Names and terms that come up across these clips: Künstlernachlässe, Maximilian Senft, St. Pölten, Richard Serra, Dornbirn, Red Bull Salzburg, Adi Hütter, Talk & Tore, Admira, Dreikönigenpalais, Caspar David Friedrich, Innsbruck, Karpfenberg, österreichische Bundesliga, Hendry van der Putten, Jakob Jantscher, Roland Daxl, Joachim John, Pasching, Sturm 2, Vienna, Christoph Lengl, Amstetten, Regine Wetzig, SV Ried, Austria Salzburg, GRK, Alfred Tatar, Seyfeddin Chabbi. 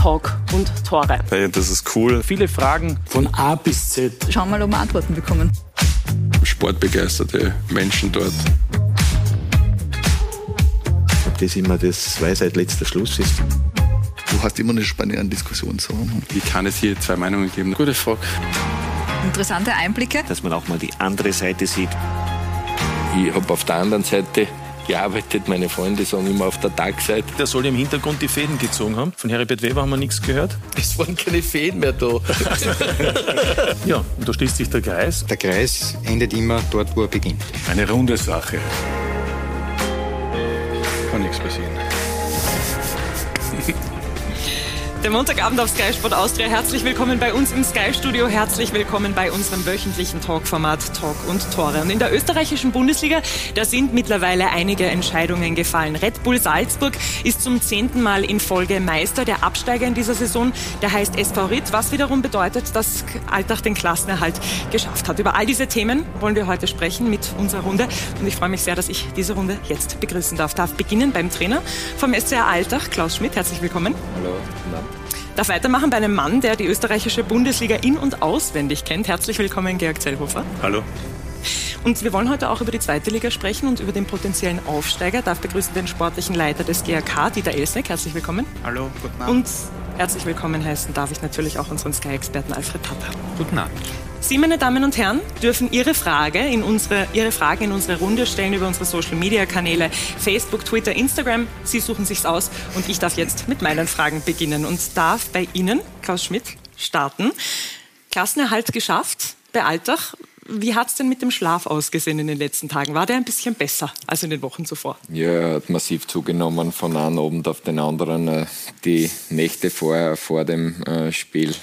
Talk und Tore. Hey, das ist cool. Viele Fragen von A bis Z. Schauen wir mal, ob wir Antworten bekommen. Sportbegeisterte Menschen dort. Ob das immer das Weisheit letzter Schluss ist. Du hast immer eine spannende Diskussion. So. Wie kann es hier zwei Meinungen geben? Gute Frage. Interessante Einblicke. Dass man auch mal die andere Seite sieht. Ich habe auf der anderen Seite gearbeitet. Meine Freunde sagen immer auf der Tagseite. Der soll im Hintergrund die Fäden gezogen haben. Von Heribert Weber haben wir nichts gehört. Es waren keine Fäden mehr da. Ja, und da schließt sich der Kreis. Der Kreis endet immer dort, wo er beginnt. Eine runde Sache. Kann nichts passieren. Der Montagabend auf Sky Sport Austria. Herzlich willkommen bei uns im Sky-Studio. Herzlich willkommen bei unserem wöchentlichen Talkformat Talk und Tore. Und in der österreichischen Bundesliga, da sind mittlerweile einige Entscheidungen gefallen. Red Bull Salzburg ist zum 10. Mal in Folge Meister. Der Absteiger in dieser Saison, der heißt SV Ried, was wiederum bedeutet, dass Altach den Klassenerhalt geschafft hat. Über all diese Themen wollen wir heute sprechen mit unserer Runde. Und ich freue mich sehr, dass ich diese Runde jetzt begrüßen darf. Darf beginnen beim Trainer vom SCR Altach, Klaus Schmidt. Herzlich willkommen. Hallo. Darf weitermachen bei einem Mann, der die österreichische Bundesliga in- und auswendig kennt. Herzlich willkommen, Georg Zellhofer. Hallo. Und wir wollen heute auch über die zweite Liga sprechen und über den potenziellen Aufsteiger. Darf begrüßen den sportlichen Leiter des GRK, Dieter Elsneg. Herzlich willkommen. Hallo, guten Abend. Und herzlich willkommen heißen darf ich natürlich auch unseren Sky-Experten Alfred Tatar. Guten Abend. Sie, meine Damen und Herren, dürfen Ihre Fragen in unsere Runde stellen über unsere Social-Media-Kanäle Facebook, Twitter, Instagram. Sie suchen sich's aus und ich darf jetzt mit meinen Fragen beginnen und darf bei Ihnen, Klaus Schmidt, starten. Klassenerhalt geschafft bei Altach. Wie hat's denn mit dem Schlaf ausgesehen in den letzten Tagen? War der ein bisschen besser als in den Wochen zuvor? Ja, hat massiv zugenommen von einem Abend auf den anderen. Die Nächte vor dem Spiel.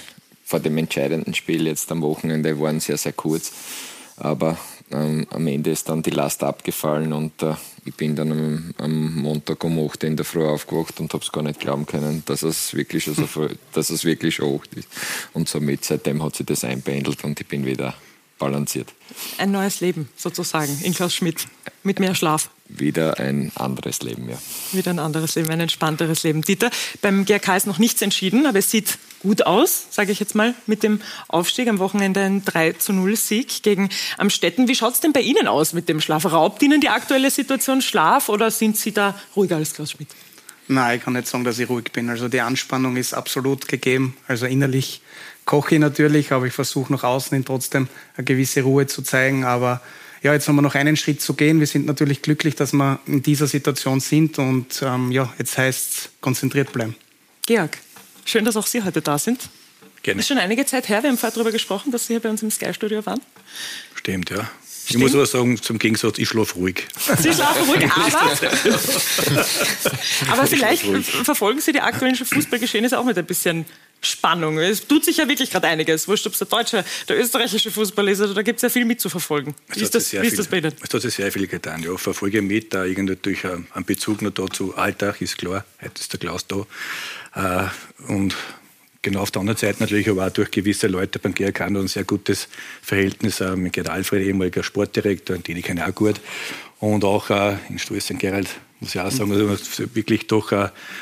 Vor dem entscheidenden Spiel jetzt am Wochenende waren sehr, sehr kurz. Aber am Ende ist dann die Last abgefallen und ich bin dann am Montag um 8 in der Früh aufgewacht und habe es gar nicht glauben können, dass es wirklich schon so früh, dass es wirklich schon 8 ist. Und somit seitdem hat sich das einpendelt und ich bin wieder balanciert. Ein neues Leben sozusagen in Klaus Schmidt mit mehr Schlaf. Wieder ein anderes Leben, ja. Wieder ein anderes Leben, ein entspannteres Leben. Dieter, beim GRK ist noch nichts entschieden, aber es sieht gut aus, sage ich jetzt mal, mit dem Aufstieg. Am Wochenende ein 3-0-Sieg gegen Amstetten. Wie schaut es denn bei Ihnen aus mit dem Schlaf? Raubt Ihnen die aktuelle Situation Schlaf oder sind Sie da ruhiger als Klaus Schmidt? Nein, ich kann nicht sagen, dass ich ruhig bin. Also die Anspannung ist absolut gegeben. Also innerlich koche ich natürlich, aber ich versuche nach außen hin trotzdem eine gewisse Ruhe zu zeigen. Aber ja, jetzt haben wir noch einen Schritt zu gehen. Wir sind natürlich glücklich, dass wir in dieser Situation sind. Und ja, jetzt heißt es, konzentriert bleiben. Georg, schön, dass auch Sie heute da sind. Gerne. Ist schon einige Zeit her. Wir haben vorher darüber gesprochen, dass Sie hier bei uns im Sky-Studio waren. Stimmt, ja. Stimmt. Ich muss aber sagen, zum Gegensatz, ich schlafe ruhig. Sie schlafen ruhig, aber vielleicht verfolgen Sie die aktuellen Fußballgeschehnisse auch mit ein bisschen Spannung. Es tut sich ja wirklich gerade einiges. Wurscht, ob es der deutsche, der österreichische Fußball ist, also da gibt es ja viel mitzuverfolgen. Wie ist das bei Ihnen? Es hat sich sehr viel getan. Ja, verfolge mit, da natürlich einen Bezug noch da zu Altach, ist klar. Heute ist der Klaus da. Und genau auf der anderen Seite natürlich aber auch durch gewisse Leute beim GRK noch ein sehr gutes Verhältnis. Mit Gerd Alfred, ehemaliger Sportdirektor, den ich kenne auch gut. Und auch in Stuhl St. Gerald, muss ich auch sagen, also wirklich doch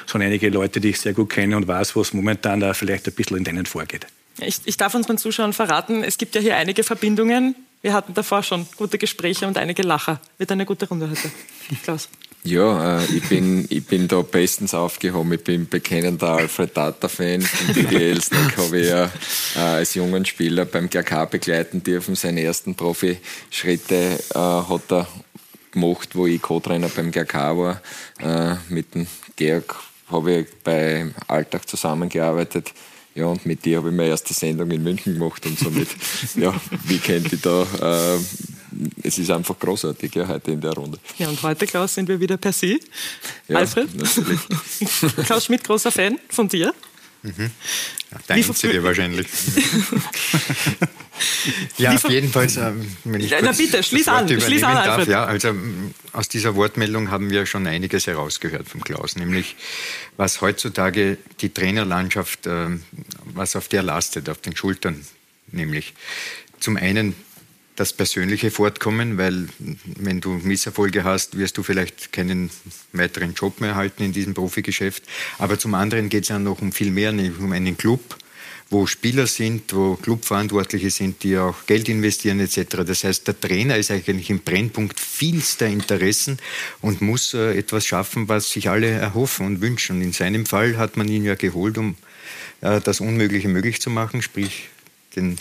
schon einige Leute, die ich sehr gut kenne und weiß, was momentan da vielleicht ein bisschen in denen vorgeht. Ich darf unseren Zuschauern verraten, es gibt ja hier einige Verbindungen. Wir hatten davor schon gute Gespräche und einige Lacher. Wird eine gute Runde heute, Klaus. Ja, ich bin da bestens aufgehoben. Ich bin bekennender Alfred Tatar-Fan. Den Dieter Elsneg habe ich ja als jungen Spieler beim GRK begleiten dürfen. Seine ersten Profischritte hat er gemacht, wo ich Co-Trainer beim GRK war. Mit dem Georg habe ich bei Altach zusammengearbeitet. Ja, und mit dir habe ich meine erste Sendung in München gemacht und somit, ja, wie kennt ich da? Es ist einfach großartig, ja, heute in der Runde. Ja, und heute, Klaus, sind wir wieder per Sie. Ja, Alfred? Natürlich. Klaus Schmidt, großer Fan von dir. Mhm. Ja, der Einzige wahrscheinlich. Ja, auf jeden Fall. Wenn ich na bitte, schließ an, Alfred. Ja, also aus dieser Wortmeldung haben wir schon einiges herausgehört vom Klaus, nämlich was heutzutage die Trainerlandschaft, was auf der lastet, auf den Schultern nämlich. Zum einen das Persönliche fortkommen, weil wenn du Misserfolge hast, wirst du vielleicht keinen weiteren Job mehr erhalten in diesem Profigeschäft. Aber zum anderen geht es ja noch um viel mehr, um einen Club, wo Spieler sind, wo Clubverantwortliche sind, die auch Geld investieren etc. Das heißt, der Trainer ist eigentlich im Brennpunkt vielster Interessen und muss etwas schaffen, was sich alle erhoffen und wünschen. Und in seinem Fall hat man ihn ja geholt, um das Unmögliche möglich zu machen, sprich den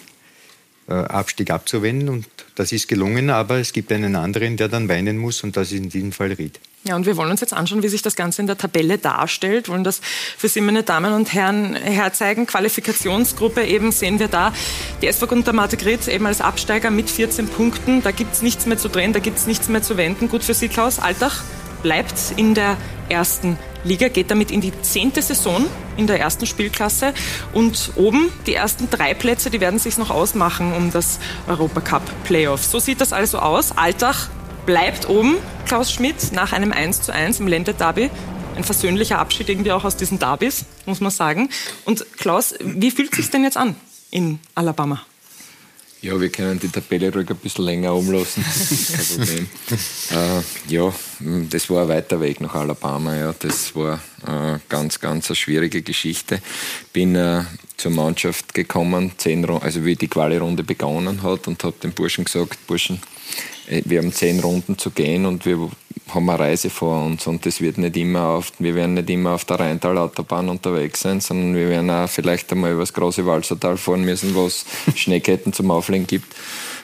Abstieg abzuwenden, und das ist gelungen, aber es gibt einen anderen, der dann weinen muss, und das ist in diesem Fall Ried. Ja, und wir wollen uns jetzt anschauen, wie sich das Ganze in der Tabelle darstellt, wollen das für Sie, meine Damen und Herren, herzeigen. Qualifikationsgruppe eben sehen wir da die SV Guntermatik Ried eben als Absteiger mit 14 Punkten, da gibt es nichts mehr zu drehen, da gibt es nichts mehr zu wenden. Gut für Sie, Klaus, Altach bleibt in der ersten Liga, geht damit in die 10. Saison in der ersten Spielklasse, und oben die ersten 3 Plätze, die werden sich noch ausmachen um das Europacup-Playoff. So sieht das also aus. Altach bleibt oben. Klaus Schmidt nach einem 1:1 im Länder-Derby. Ein versöhnlicher Abschied irgendwie auch aus diesen Derbys, muss man sagen. Und Klaus, wie fühlt es sich denn jetzt an in Alabama? Ja, wir können die Tabelle ruhig ein bisschen länger umlassen. Kein Problem. Ja, das war ein weiter Weg nach Alabama. Ja. Das war ganz, ganz eine schwierige Geschichte. Bin zur Mannschaft gekommen, 10 Runden, also wie die Quali-Runde begonnen hat, und habe den Burschen gesagt, Burschen, wir haben 10 Runden zu gehen und wir haben eine Reise vor uns, und das wird nicht immer wir werden nicht immer auf der Rheintalautobahn unterwegs sein, sondern wir werden auch vielleicht einmal über das große Walsertal fahren müssen, wo es Schneeketten zum Auflegen gibt,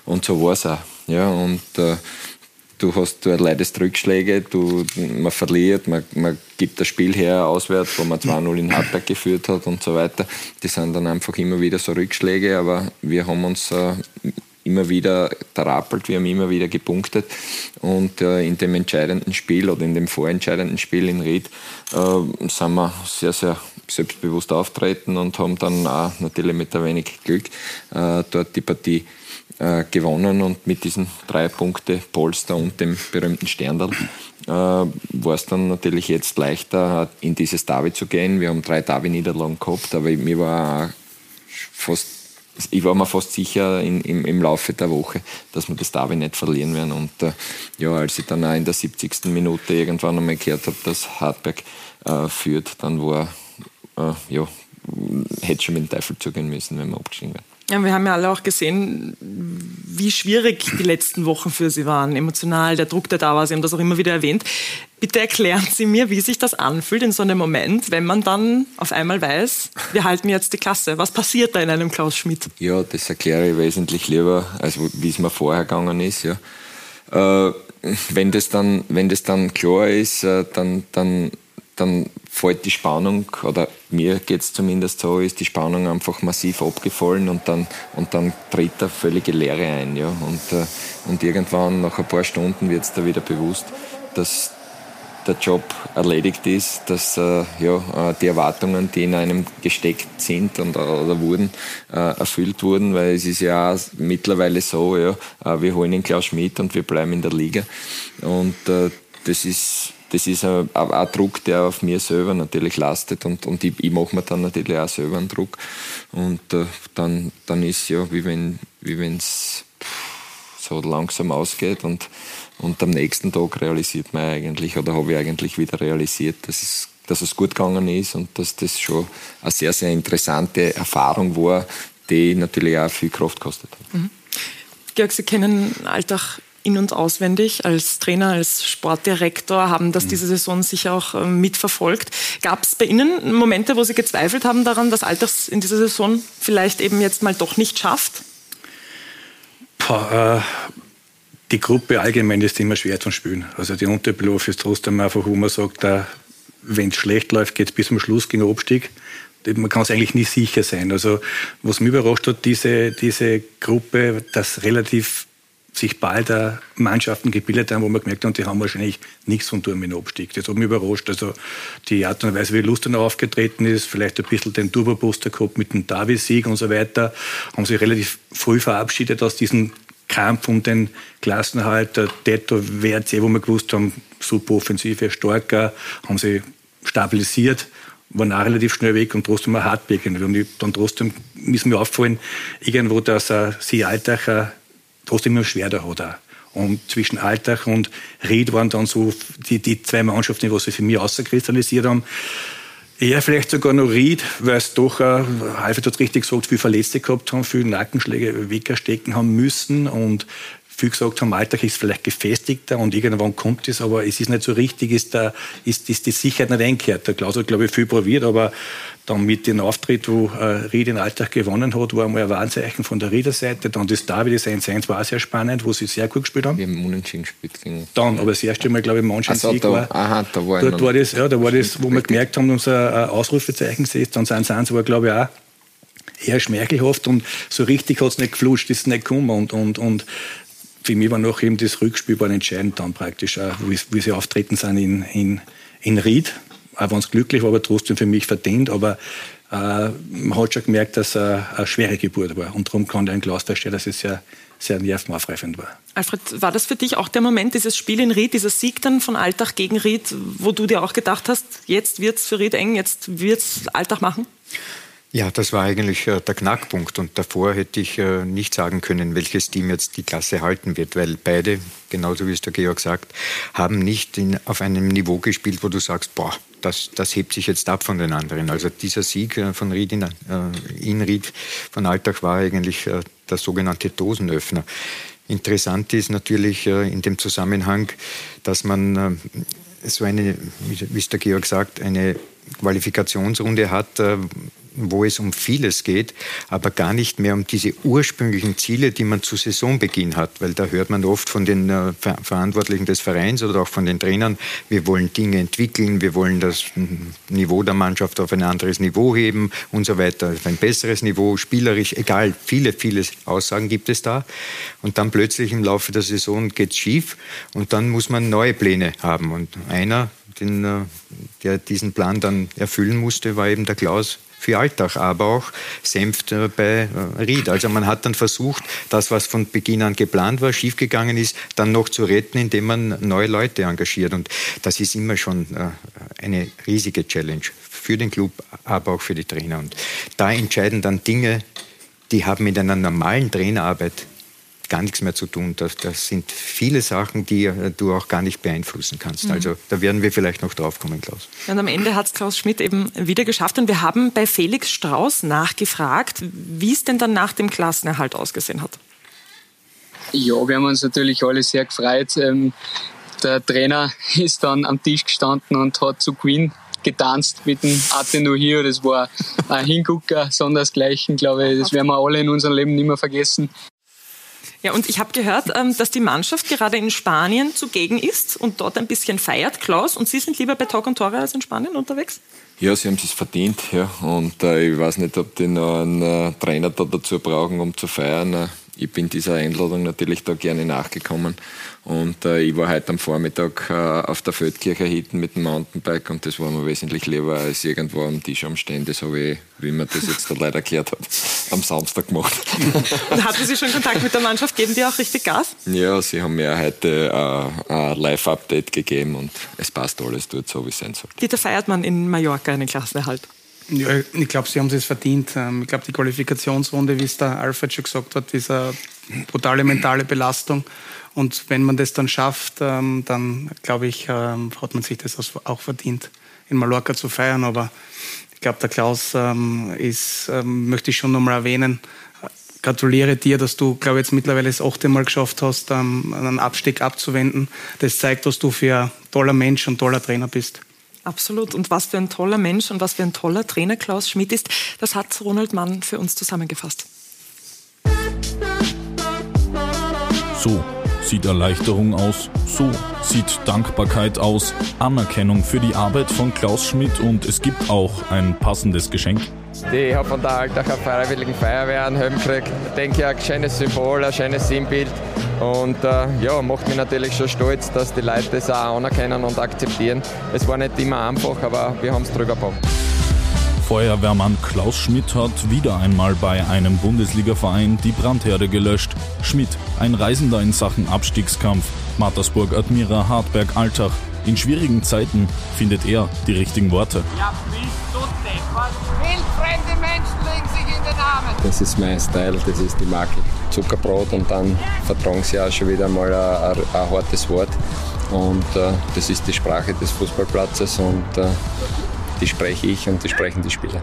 und so war es auch. Ja, und du leidest Rückschläge, man verliert, man gibt das Spiel her auswärts, wo man 2-0 in Hartberg geführt hat und so weiter. Die sind dann einfach immer wieder so Rückschläge, aber wir haben uns immer wieder gerappelt, wir haben immer wieder gepunktet, und in dem entscheidenden Spiel oder in dem vorentscheidenden Spiel in Ried sind wir sehr, sehr selbstbewusst auftreten und haben dann auch natürlich mit ein wenig Glück dort die Partie gewonnen, und mit diesen 3 Punkte Polster und dem berühmten Sterndal war es dann natürlich jetzt leichter, in dieses Derby zu gehen. Wir haben 3 Derby-Niederlagen gehabt, aber ich war mir fast sicher im Laufe der Woche, dass wir das Derby nicht verlieren werden. Und als ich dann auch in der 70. Minute irgendwann einmal gehört habe, dass Hartberg führt, dann hätte schon mit dem Teufel zugehen müssen, wenn wir abgestiegen wären. Ja, wir haben ja alle auch gesehen, wie schwierig die letzten Wochen für Sie waren, emotional, der Druck, der da war. Sie haben das auch immer wieder erwähnt. Bitte erklären Sie mir, wie sich das anfühlt in so einem Moment, wenn man dann auf einmal weiß, wir halten jetzt die Klasse. Was passiert da in einem Klaus Schmidt? Ja, das erkläre ich wesentlich lieber, als wie es mir vorher gegangen ist. Ja. Wenn das dann klar ist, dann fällt die Spannung, oder mir geht es zumindest so, ist die Spannung einfach massiv abgefallen, und dann tritt da völlige Leere ein. Ja. Und irgendwann, nach ein paar Stunden, wird es da wieder bewusst, dass der Job erledigt ist, dass die Erwartungen, die in einem gesteckt sind oder wurden, erfüllt wurden, weil es ist ja auch mittlerweile so, wir holen den Klaus Schmidt und wir bleiben in der Liga. Und das ist ein Druck, der auf mir selber natürlich lastet, und ich mache mir dann natürlich auch selber einen Druck, und dann ist es ja wie wenn es so langsam ausgeht, und am nächsten Tag realisiert man eigentlich, oder habe ich eigentlich wieder realisiert, dass es gut gegangen ist und dass das schon eine sehr, sehr interessante Erfahrung war, die natürlich auch viel Kraft kostet hat. Mhm. Georg, Sie kennen Altach in- und auswendig, als Trainer, als Sportdirektor, haben das diese Saison sicher auch mitverfolgt. Gab es bei Ihnen Momente, wo Sie gezweifelt haben daran, dass Altach in dieser Saison vielleicht eben jetzt mal doch nicht schafft? Die Gruppe allgemein ist immer schwer zu spielen. Also die Unterbluff ist trotzdem einfach, wo man sagt, wenn es schlecht läuft, geht es bis zum Schluss gegen den Abstieg. Man kann es eigentlich nie sicher sein. Also was mich überrascht hat, diese Gruppe, dass relativ sich bald Mannschaften gebildet haben, wo man gemerkt hat, die haben wahrscheinlich nichts von tun mit dem Abstieg. Das hat mich überrascht. Also die Art und Weise, wie Lustenau aufgetreten ist, vielleicht ein bisschen den Turbo-Booster gehabt mit dem Derby-Sieg und so weiter, haben sich relativ früh verabschiedet aus diesem Kampf um den Klassenerhalt. Der Detto, WRC, wo wir gewusst haben, super Offensive, starker, haben sie stabilisiert, waren auch relativ schnell weg, und trotzdem auch Hartberg. Und dann trotzdem ist mir aufgefallen, irgendwo, dass sie Altacher trotzdem nur schwer da hat auch. Und zwischen Altach und Ried waren dann so die zwei Mannschaften, die sich für mich rauskristallisiert haben. Eher vielleicht sogar noch Ried, weil es doch, Alfred hat richtig gesagt, viel Verletzte gehabt haben, viel Nackenschläge wegstecken haben müssen und viel gesagt haben, Altach ist vielleicht gefestigter und irgendwann kommt es, aber es ist nicht so richtig, ist die Sicherheit nicht eingekehrt. Der Klaus hat, glaube ich, viel probiert, aber dann mit dem Auftritt, wo Ried in Altach gewonnen hat, war einmal ein Warnzeichen von der Rieder Seite. Dann das Derby, das 1-1 war sehr spannend, wo sie sehr gut gespielt haben. Wir haben unentschieden gespielt. Dann, aber das erste Mal, glaube ich, Mannschaftssieg war. Aha, da war dort war das, ja, da war das, wo wir gemerkt haben, unser Ausrufezeichen gesetzt. Dann 1-1 war, glaube ich, auch eher schmeichelhaft und so richtig hat es nicht geflutscht, ist nicht gekommen und für mich war noch eben das Rückspiel war entscheidend dann praktisch, auch, wie sie auftreten sind in Ried. Auch wenn es glücklich war, aber trotzdem für mich verdient. Aber man hat schon gemerkt, dass eine schwere Geburt war. Und darum kann ein Klaus darstellen, dass es sehr, sehr nervenaufreibend war. Alfred, war das für dich auch der Moment, dieses Spiel in Ried, dieser Sieg dann von Altach gegen Ried, wo du dir auch gedacht hast, jetzt wird es für Ried eng, jetzt wird es Altach machen? Ja, das war eigentlich der Knackpunkt und davor hätte ich nicht sagen können, welches Team jetzt die Klasse halten wird, weil beide, genauso wie es der Georg sagt, haben nicht auf einem Niveau gespielt, wo du sagst, boah, das hebt sich jetzt ab von den anderen. Also dieser Sieg von Ried in Ried von Altach war eigentlich der sogenannte Dosenöffner. Interessant ist natürlich in dem Zusammenhang, dass man so eine, wie es der Georg sagt, eine Qualifikationsrunde hat, wo es um vieles geht, aber gar nicht mehr um diese ursprünglichen Ziele, die man zu Saisonbeginn hat. Weil da hört man oft von den Verantwortlichen des Vereins oder auch von den Trainern, wir wollen Dinge entwickeln, wir wollen das Niveau der Mannschaft auf ein anderes Niveau heben und so weiter, auf ein besseres Niveau, spielerisch, egal, viele Aussagen gibt es da. Und dann plötzlich im Laufe der Saison geht es schief und dann muss man neue Pläne haben. Und einer, der diesen Plan dann erfüllen musste, war eben der Klaus für Altach, aber auch Senft bei Ried. Also man hat dann versucht, das, was von Beginn an geplant war, schiefgegangen ist, dann noch zu retten, indem man neue Leute engagiert. Und das ist immer schon eine riesige Challenge für den Club, aber auch für die Trainer. Und da entscheiden dann Dinge, die haben mit einer normalen Trainerarbeit gar nichts mehr zu tun. Das sind viele Sachen, die du auch gar nicht beeinflussen kannst. Also da werden wir vielleicht noch drauf kommen, Klaus. Und am Ende hat es Klaus Schmidt eben wieder geschafft. Und wir haben bei Felix Strauß nachgefragt, wie es denn dann nach dem Klassenerhalt ausgesehen hat. Ja, wir haben uns natürlich alle sehr gefreut. Der Trainer ist dann am Tisch gestanden und hat zu Queen getanzt mit dem Atenau hier. Das war ein Hingucker, sondersgleichen, glaube ich. Das werden wir alle in unserem Leben nicht mehr vergessen. Ja, und ich habe gehört, dass die Mannschaft gerade in Spanien zugegen ist und dort ein bisschen feiert. Klaus, und Sie sind lieber bei Talk und Tore als in Spanien unterwegs? Ja, sie haben es verdient. Ja. Und ich weiß nicht, ob die noch einen Trainer da dazu brauchen, um zu feiern. Ich bin dieser Einladung natürlich da gerne nachgekommen. Und ich war heute am Vormittag auf der Feldkircher Hitten mit dem Mountainbike und das war mir wesentlich lieber als irgendwo am Tisch am Ständ. Das habe ich, wie man das jetzt da leider erklärt hat, am Samstag gemacht. Und hatten Sie schon Kontakt mit der Mannschaft? Geben die auch richtig Gas? Ja, sie haben mir heute ein Live-Update gegeben und es passt alles dort so, wie es sein soll. Dieter, feiert man in Mallorca einen Klassenerhalt? Ja, ich glaube, sie haben es verdient. Ich glaube, die Qualifikationsrunde, wie es der Alfred schon gesagt hat, ist eine brutale mentale Belastung. Und wenn man das dann schafft, dann glaube ich, hat man sich das auch verdient, in Mallorca zu feiern. Aber ich glaube, der Klaus möchte ich schon nochmal erwähnen, gratuliere dir, dass du, glaube ich, jetzt mittlerweile das 8. Mal geschafft hast, einen Abstieg abzuwenden. Das zeigt, was du für ein toller Mensch und toller Trainer bist. Absolut. Und was für ein toller Mensch und was für ein toller Trainer Klaus Schmidt ist, das hat Ronald Mann für uns zusammengefasst. So sieht Erleichterung aus, so sieht Dankbarkeit aus, Anerkennung für die Arbeit von Klaus Schmidt und es gibt auch ein passendes Geschenk. Ich habe von der Altacher Freiwilligen Feuerwehr einen Helm gekriegt. Ich denke, ein schönes Symbol, ein schönes Sinnbild. Und macht mich natürlich schon stolz, dass die Leute das auch anerkennen und akzeptieren. Es war nicht immer einfach, aber wir haben es drüber gebracht. Feuerwehrmann Klaus Schmidt hat wieder einmal bei einem Bundesligaverein die Brandherde gelöscht. Schmidt, ein Reisender in Sachen Abstiegskampf. Mattersburg, Admira, Hartberg, Altach. In schwierigen Zeiten findet er die richtigen Worte. Ja, bist du deppert? Wildfremde Menschen legen sich in den Armen. Das ist mein Style, das ist die Marke. Zuckerbrot und dann vertragen sie auch schon wieder mal ein hartes Wort. Und das ist die Sprache des Fußballplatzes und die spreche ich und die sprechen die Spieler.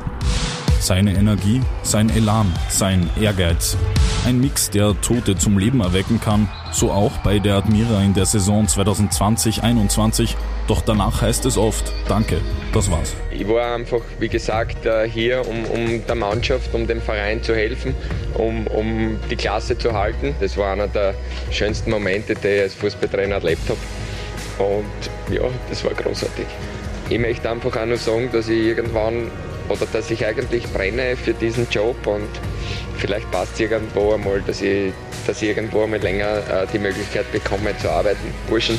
Seine Energie, sein Elan, sein Ehrgeiz. Ein Mix, der Tote zum Leben erwecken kann, so auch bei der Admira in der Saison 2020-21. Doch danach heißt es oft, danke, das war's. Ich war einfach, wie gesagt, hier, um der Mannschaft, um dem Verein zu helfen, um die Klasse zu halten. Das war einer der schönsten Momente, die ich als Fußballtrainer erlebt habe. Und ja, das war großartig. Ich möchte einfach auch nur sagen, dass ich irgendwann oder dass ich eigentlich brenne für diesen Job und vielleicht passt es irgendwo einmal, dass ich irgendwo einmal länger die Möglichkeit bekomme zu arbeiten. Burschen,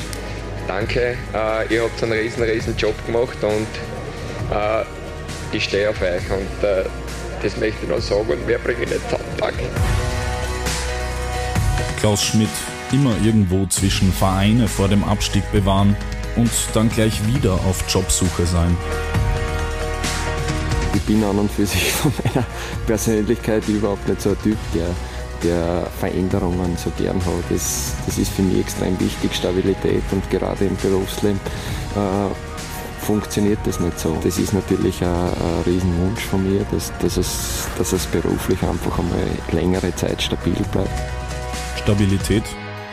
danke, ihr habt einen riesen Job gemacht und ich stehe auf euch und das möchte ich noch sagen und mehr bringe ich nicht zusammen. Danke. Klaus Schmidt, immer irgendwo zwischen Vereine vor dem Abstieg bewahren und dann gleich wieder auf Jobsuche sein. Ich bin an und für sich von meiner Persönlichkeit überhaupt nicht so ein Typ, der Veränderungen so gern hat. Das ist für mich extrem wichtig, Stabilität, und gerade im Berufsleben funktioniert das nicht so. Das ist natürlich ein Riesenwunsch von mir, dass es beruflich einfach einmal längere Zeit stabil bleibt. Stabilität,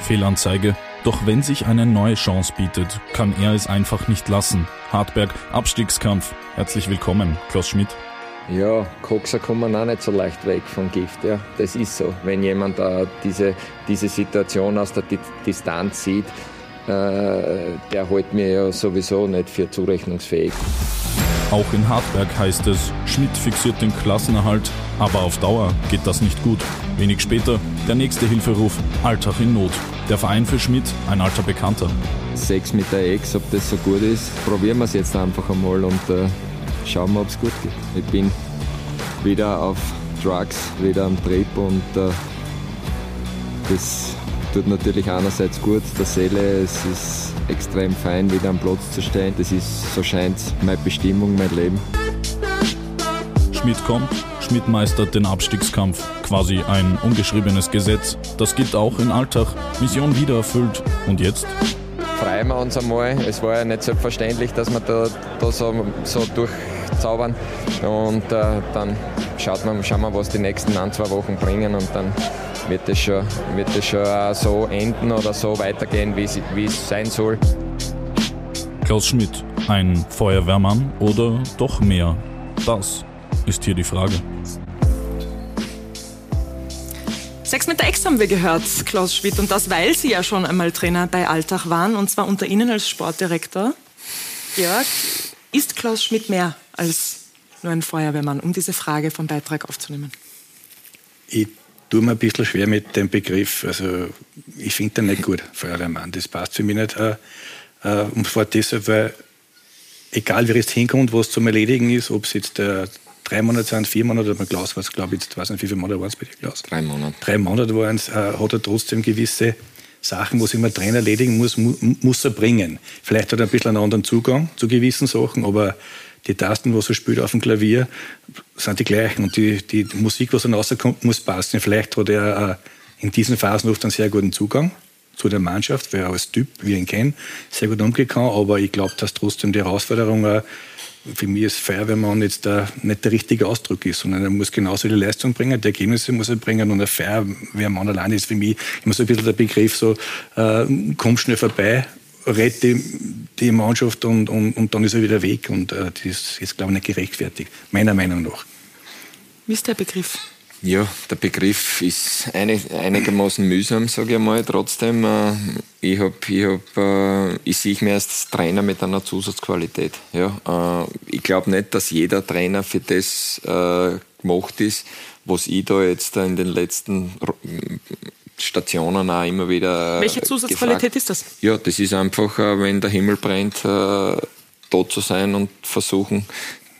Fehlanzeige. Doch wenn sich eine neue Chance bietet, kann er es einfach nicht lassen. Hartberg, Abstiegskampf. Herzlich willkommen, Klaus Schmidt. Ja, Coxer kommen auch nicht so leicht weg vom Gift. Ja. Das ist so. Wenn jemand diese Situation aus der Distanz sieht, der hält mir ja sowieso nicht für zurechnungsfähig. Auch in Hartberg heißt es, Schmidt fixiert den Klassenerhalt, aber auf Dauer geht das nicht gut. Wenig später der nächste Hilferuf, Altach in Not. Der Verein für Schmidt, ein alter Bekannter. Sex mit der Ex, ob das so gut ist, probieren wir es jetzt einfach einmal und schauen wir, ob es gut geht. Ich bin wieder auf Drugs, wieder am Trip und das tut natürlich einerseits gut der Seele, es ist extrem fein, wieder am Platz zu stehen. Das ist, so scheint es, meine Bestimmung, mein Leben. Schmidt kommt, Schmidt meistert den Abstiegskampf. Quasi ein ungeschriebenes Gesetz. Das gilt auch in Altach. Mission wieder erfüllt. Und jetzt? Freuen wir uns einmal. Es war ja nicht selbstverständlich, dass wir da so durchzaubern. Und dann schauen wir, was die nächsten 1-2 Wochen bringen. Und dann wird das schon so enden oder so weitergehen, wie es sein soll. Klaus Schmidt, ein Feuerwehrmann oder doch mehr? Das ist hier die Frage. Sex mit der Ex haben wir gehört, Klaus Schmidt. Und das, weil Sie ja schon einmal Trainer bei Altach waren, und zwar unter Ihnen als Sportdirektor. Georg, ist Klaus Schmidt mehr als nur ein Feuerwehrmann, um diese Frage vom Beitrag aufzunehmen? Ich tue mir ein bisschen schwer mit dem Begriff. Also ich finde den nicht gut, Feuerwehrmann. Das passt für mich nicht. Und zwar deshalb, weil egal wer jetzt hinkommt, was zum Erledigen ist, ob es jetzt der 3 Monate sind, 4 Monate, aber Klaus war es, glaube ich, jetzt weiß nicht, wie viele Monate waren es bei dir, Klaus? 3 Monate. 3 Monate waren es, hat er trotzdem gewisse Sachen, was immer Trainer erledigen muss er bringen. Vielleicht hat er ein bisschen einen anderen Zugang zu gewissen Sachen, aber die Tasten, was er spielt auf dem Klavier, sind die gleichen und die Musik, was dann rauskommt, muss passen. Vielleicht hat er in diesen Phasen oft einen sehr guten Zugang zu der Mannschaft, weil er als Typ, wie ich ihn kenne, sehr gut umgehen kann, aber ich glaube, dass trotzdem die Herausforderung für mich ist Feuerwehrmann jetzt nicht der richtige Ausdruck ist, sondern er muss genauso die Leistung bringen, die Ergebnisse muss er bringen, und ein Feuerwehrmann alleine ist für mich immer so ein bisschen der Begriff so, komm schnell vorbei, rett die Mannschaft und dann ist er wieder weg, und das ist, glaube ich, nicht gerechtfertigt, meiner Meinung nach. Wie ist der Begriff? Ja, der Begriff ist einigermaßen mühsam, sage ich mal. Trotzdem, ich sehe mich als Trainer mit einer Zusatzqualität. Ja, ich glaube nicht, dass jeder Trainer für das gemacht ist, was ich da jetzt in den letzten Stationen auch immer wieder. Welche Zusatzqualität gefragt. Ist das? Ja, das ist einfach, wenn der Himmel brennt, da zu sein und versuchen,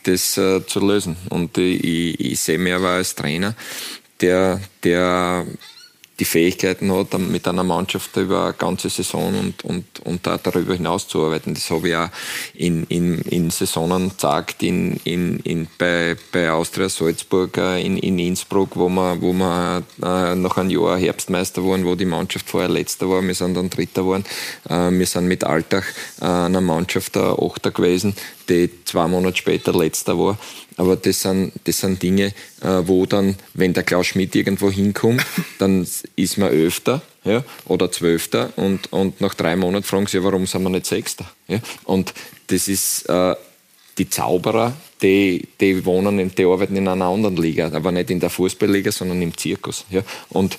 das zu lösen. Und ich sehe mich aber als Trainer, der die Fähigkeiten hat, mit einer Mannschaft über eine ganze Saison und auch darüber hinaus zu arbeiten. Das habe ich auch in Saisonen gezeigt, bei Austria Salzburg, in Innsbruck, wo wir nach einem Jahr Herbstmeister waren, wo die Mannschaft vorher Letzter war, wir sind dann Dritter geworden. Wir sind mit Altach einer Mannschaft der Achter gewesen, die 2 Monate später Letzter war. Aber das sind Dinge, wo dann, wenn der Klaus Schmidt irgendwo hinkommt, dann ist man 11. ja, oder 12. und nach 3 Monaten fragen sie, warum sind wir nicht 6. Ja? Und das ist die Zauberer, die arbeiten in einer anderen Liga, aber nicht in der Fußballliga, sondern im Zirkus. Ja? Und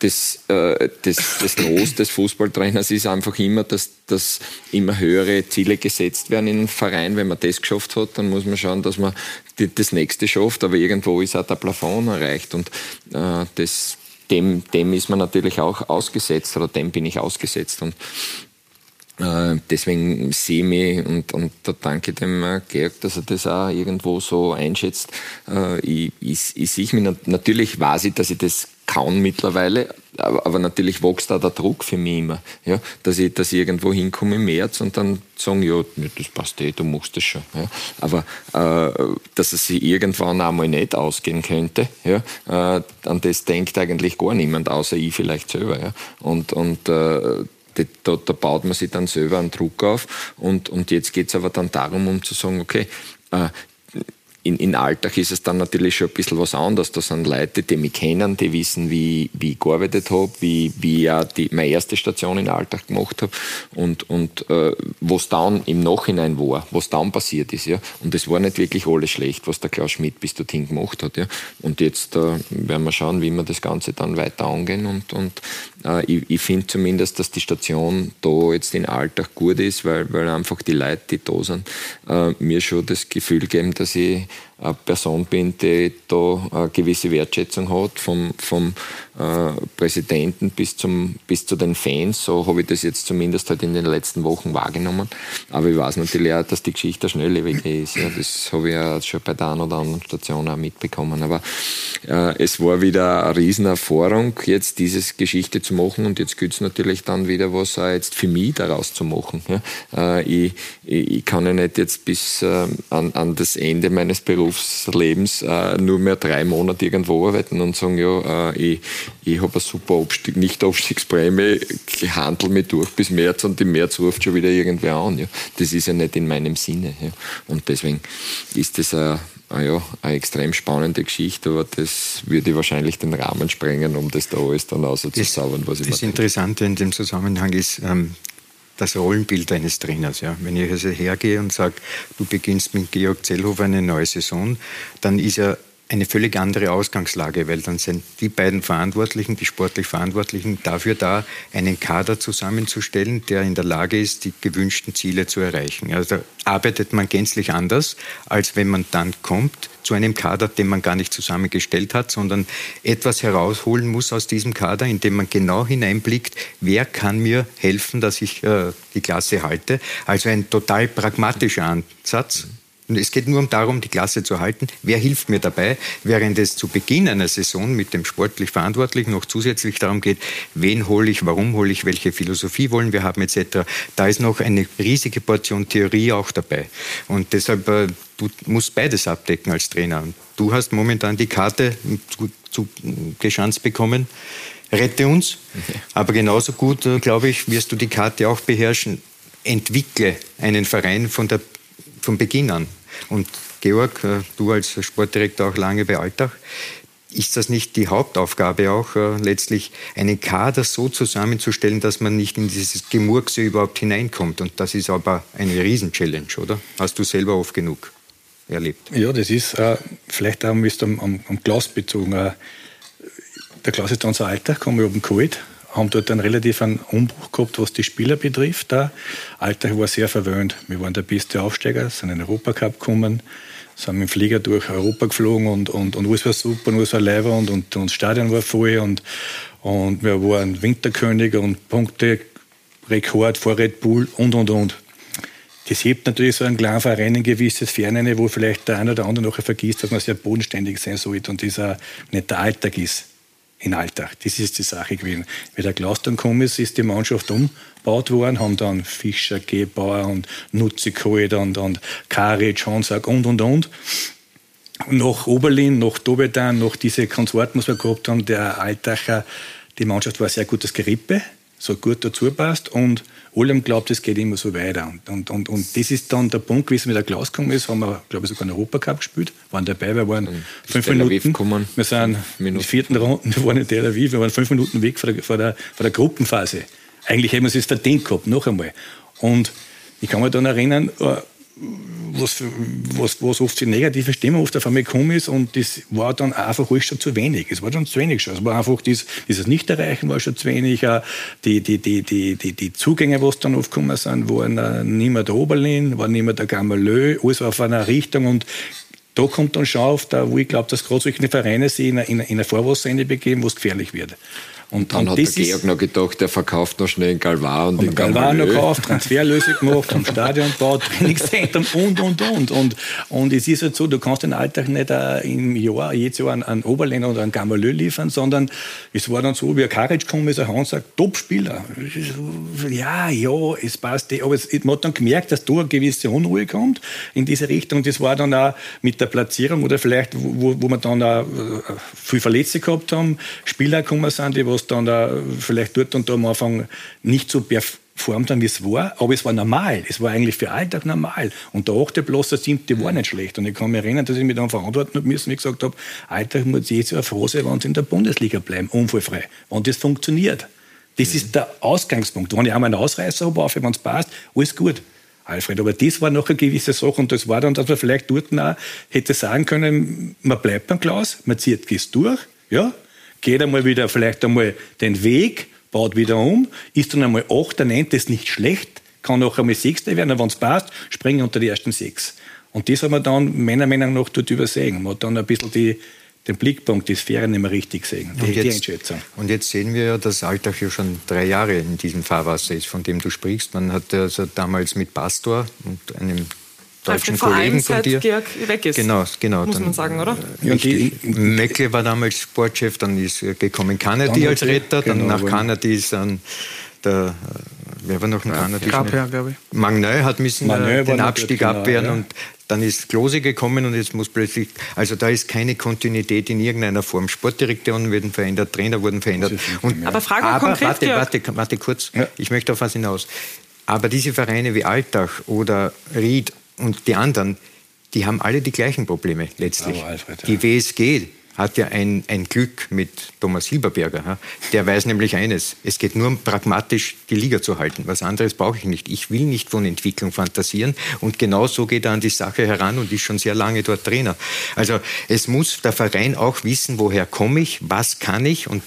das Los des Fußballtrainers ist einfach immer, dass immer höhere Ziele gesetzt werden in einem Verein. Wenn man das geschafft hat, dann muss man schauen, dass man das Nächste schafft. Aber irgendwo ist auch der Plafond erreicht. Und dem ist man natürlich auch ausgesetzt, oder dem bin ich ausgesetzt. Und deswegen sehe ich mich, und da danke dem Georg, dass er das auch irgendwo so einschätzt. Ich sehe mich, natürlich weiß ich, dass ich das kaum mittlerweile, aber natürlich wächst da der Druck für mich immer, ja, dass ich irgendwo hinkomme im März und dann sagen, ja, das passt eh, du machst das schon. Ja. Aber dass es sich irgendwann einmal nicht ausgehen könnte, ja, an das denkt eigentlich gar niemand, außer ich vielleicht selber. Ja. Und da baut man sich dann selber einen Druck auf, und jetzt geht es aber dann darum, um zu sagen, okay, in Alltag ist es dann natürlich schon ein bisschen was anderes. Da sind Leute, die mich kennen, die wissen, wie ich gearbeitet habe, wie ich auch meine erste Station in Alltag gemacht habe und was dann im Nachhinein war, was dann passiert ist. Ja? Und es war nicht wirklich alles schlecht, was der Klaus Schmidt bis dorthin gemacht hat. Ja? Und jetzt werden wir schauen, wie wir das Ganze dann weiter angehen. Und ich finde zumindest, dass die Station da jetzt in Alltag gut ist, weil einfach die Leute, die da sind, mir schon das Gefühl geben, dass ich eine Person bin, die da eine gewisse Wertschätzung hat, vom Präsidenten bis zu den Fans. So habe ich das jetzt zumindest halt in den letzten Wochen wahrgenommen. Aber ich weiß natürlich auch, dass die Geschichte schnelllebig ist. Ja, das habe ich ja schon bei der einen oder anderen Station auch mitbekommen. Aber es war wieder eine Riesenerfahrung, jetzt diese Geschichte zu machen, und jetzt gibt es natürlich dann wieder was auch jetzt für mich daraus zu machen. Ja, ich kann ja nicht jetzt bis an das Ende meines Berufslebens nur mehr 3 Monate irgendwo arbeiten und sagen, ja, ich habe eine super Nicht-Abstiegsprämie, ich handle mich durch bis März und im März ruft schon wieder irgendwer an. Ja. Das ist ja nicht in meinem Sinne. Ja. Und deswegen ist das eine extrem spannende Geschichte, aber das würde wahrscheinlich den Rahmen sprengen, um das da alles dann auszuzaubern, was ich meine. Das Interessante in dem Zusammenhang ist, das Rollenbild eines Trainers. Ja. Wenn ich also hergehe und sage, du beginnst mit Georg Zellhofer eine neue Saison, dann ist ja eine völlig andere Ausgangslage, weil dann sind die beiden Verantwortlichen, die sportlich Verantwortlichen, dafür da, einen Kader zusammenzustellen, der in der Lage ist, die gewünschten Ziele zu erreichen. Also da arbeitet man gänzlich anders, als wenn man dann kommt zu einem Kader, den man gar nicht zusammengestellt hat, sondern etwas herausholen muss aus diesem Kader, indem man genau hineinblickt, wer kann mir helfen, dass ich die Klasse halte. Also ein total pragmatischer Ansatz. Und es geht nur darum, die Klasse zu halten. Wer hilft mir dabei, während es zu Beginn einer Saison mit dem sportlich Verantwortlichen noch zusätzlich darum geht, wen hole ich, warum hole ich, welche Philosophie wollen wir haben etc. Da ist noch eine riesige Portion Theorie auch dabei. Und deshalb, du musst beides abdecken als Trainer. Du hast momentan die Karte geschanzt bekommen, rette uns. Okay. Aber genauso gut, glaube ich, wirst du die Karte auch beherrschen. Entwickle einen Verein von Beginn an. Und Georg, du als Sportdirektor auch lange bei Altach, ist das nicht die Hauptaufgabe auch, letztlich einen Kader so zusammenzustellen, dass man nicht in dieses Gemurkse überhaupt hineinkommt? Und das ist aber eine Riesenchallenge, oder? Hast du selber oft genug erlebt? Ja, das ist vielleicht auch am Klaus bezogen. Der Klaus ist unser Altach, haben wir oben geholt, haben dort einen relativen Umbruch gehabt, was die Spieler betrifft. Der Alltag war sehr verwöhnt. Wir waren der beste Aufsteiger, sind in den Europacup gekommen, sind mit dem Flieger durch Europa geflogen und alles war super, alles war leibend und das Stadion war voll und wir waren Winterkönig und Punkterekord vor Red Bull und. Das hebt natürlich so einen kleinen Verein ein gewisses Fernende, wo vielleicht der eine oder andere nachher vergisst, dass man sehr bodenständig sein sollte und das auch nicht der Alltag ist. in Altach. Das ist die Sache gewesen. Weil der Klaus dann gekommen ist, ist die Mannschaft umgebaut worden, haben dann Fischer, Gebauer und Nutzi geholt und Karic, Hansack und. Nach Oberlin, nach Dobedan, nach diese Konsorten, was wir gehabt haben, der Altacher, die Mannschaft war ein sehr gutes Gerippe, so gut dazu passt und allem glaubt, es geht immer so weiter. Und das ist dann der Punkt gewesen, wie der Klaus gekommen ist, haben wir, glaube ich, sogar einen Europacup gespielt, waren dabei, wir waren 5 Minuten, wir sind in der 4. Runde, wir waren in Tel Aviv, wir waren 5 Minuten weg von der Gruppenphase. Eigentlich hätten wir es jetzt verdient gehabt, noch einmal. Und ich kann mich dann erinnern, was oft die negative Stimme oft auf einmal gekommen ist und das war dann einfach alles schon zu wenig. Es war schon zu wenig schon. Es war einfach dieses Nicht-Erreichen war schon zu wenig. Die Zugänge, die dann oft gekommen sind, waren nicht mehr der Oberlin, waren nicht mehr der Gamalö, alles war auf einer Richtung und da kommt dann schon auf, wo ich glaube, dass gerade solche Vereine sich in ein Vorwasserende begeben, wo es gefährlich wird. Und dann hat der Georg noch gedacht, der verkauft noch schnell in Galvar und in Galvar noch gekauft, Transferlöse gemacht, am Stadionbau, Trainingszentrum und. Und es ist halt so, du kannst den Alltag nicht jedes Jahr einen Oberländer oder einen Gamalö liefern, sondern es war dann so, wie ein Karic gekommen ist, ein Hans sagt, Top-Spieler. Ja, es passt. Aber man hat dann gemerkt, dass da eine gewisse Unruhe kommt in diese Richtung. Das war dann auch mit der Platzierung oder vielleicht, wo wir dann auch viel Verletzte gehabt haben, Spieler gekommen sind, die was dann da vielleicht dort und da am Anfang nicht so performt haben, wie es war, aber es war normal, es war eigentlich für Alltag normal und der 8. Platz, der 7. war nicht schlecht und ich kann mich erinnern, dass ich mich dann verantworten müssen, wie ich gesagt habe, Alltag muss jedes Jahr froh sein, wenn sie in der Bundesliga bleiben, unfallfrei, wenn das funktioniert. Das ist der Ausgangspunkt, wenn ich einmal einen Ausreißer habe, wenn es passt, alles gut. Alfred, aber das war noch eine gewisse Sache und das war dann, dass man vielleicht dort auch hätte sagen können, man bleibt beim Klaus, man zieht es durch, ja, geht einmal wieder, vielleicht einmal den Weg, baut wieder um, ist dann einmal 8, dann nennt das nicht schlecht, kann auch einmal 6. werden, wenn es passt, springen unter die ersten 6. Und das haben wir dann meiner Meinung nach dort übersehen. Man hat dann ein bisschen den Blickpunkt, die Sphäre nicht mehr richtig gesehen, die Einschätzung. Und jetzt sehen wir ja, dass Altach ja schon 3 Jahre in diesem Fahrwasser ist, von dem du sprichst. Man hat also damals mit Pastor und einem deutschen vor Kollegen allem, von dir. Georg weg ist, genau, muss dann, man sagen, oder? Meckle war damals Sportchef, dann ist gekommen Kanadi als Retter, dann nach Kanadi ist dann der, wer war noch ein Kanadi? Karpfenberg, glaube ich. Magneu hat müssen den Abstieg abwehren und dann ist Klose gekommen und jetzt muss plötzlich, also da ist keine Kontinuität in irgendeiner Form. Sportdirektoren wurden verändert, Trainer wurden verändert. Aber Frage konkret, warte kurz, ja. Ich möchte auf was hinaus. Aber diese Vereine wie Altach oder Ried und die anderen, die haben alle die gleichen Probleme letztlich. Aber Alfred, ja. Die WSG hat ja ein Glück mit Thomas Silberberger. Der weiß nämlich eines, es geht nur um pragmatisch die Liga zu halten. Was anderes brauche ich nicht. Ich will nicht von Entwicklung fantasieren. Und genau so geht er an die Sache heran und ist schon sehr lange dort Trainer. Also es muss der Verein auch wissen, woher komme ich, was kann ich und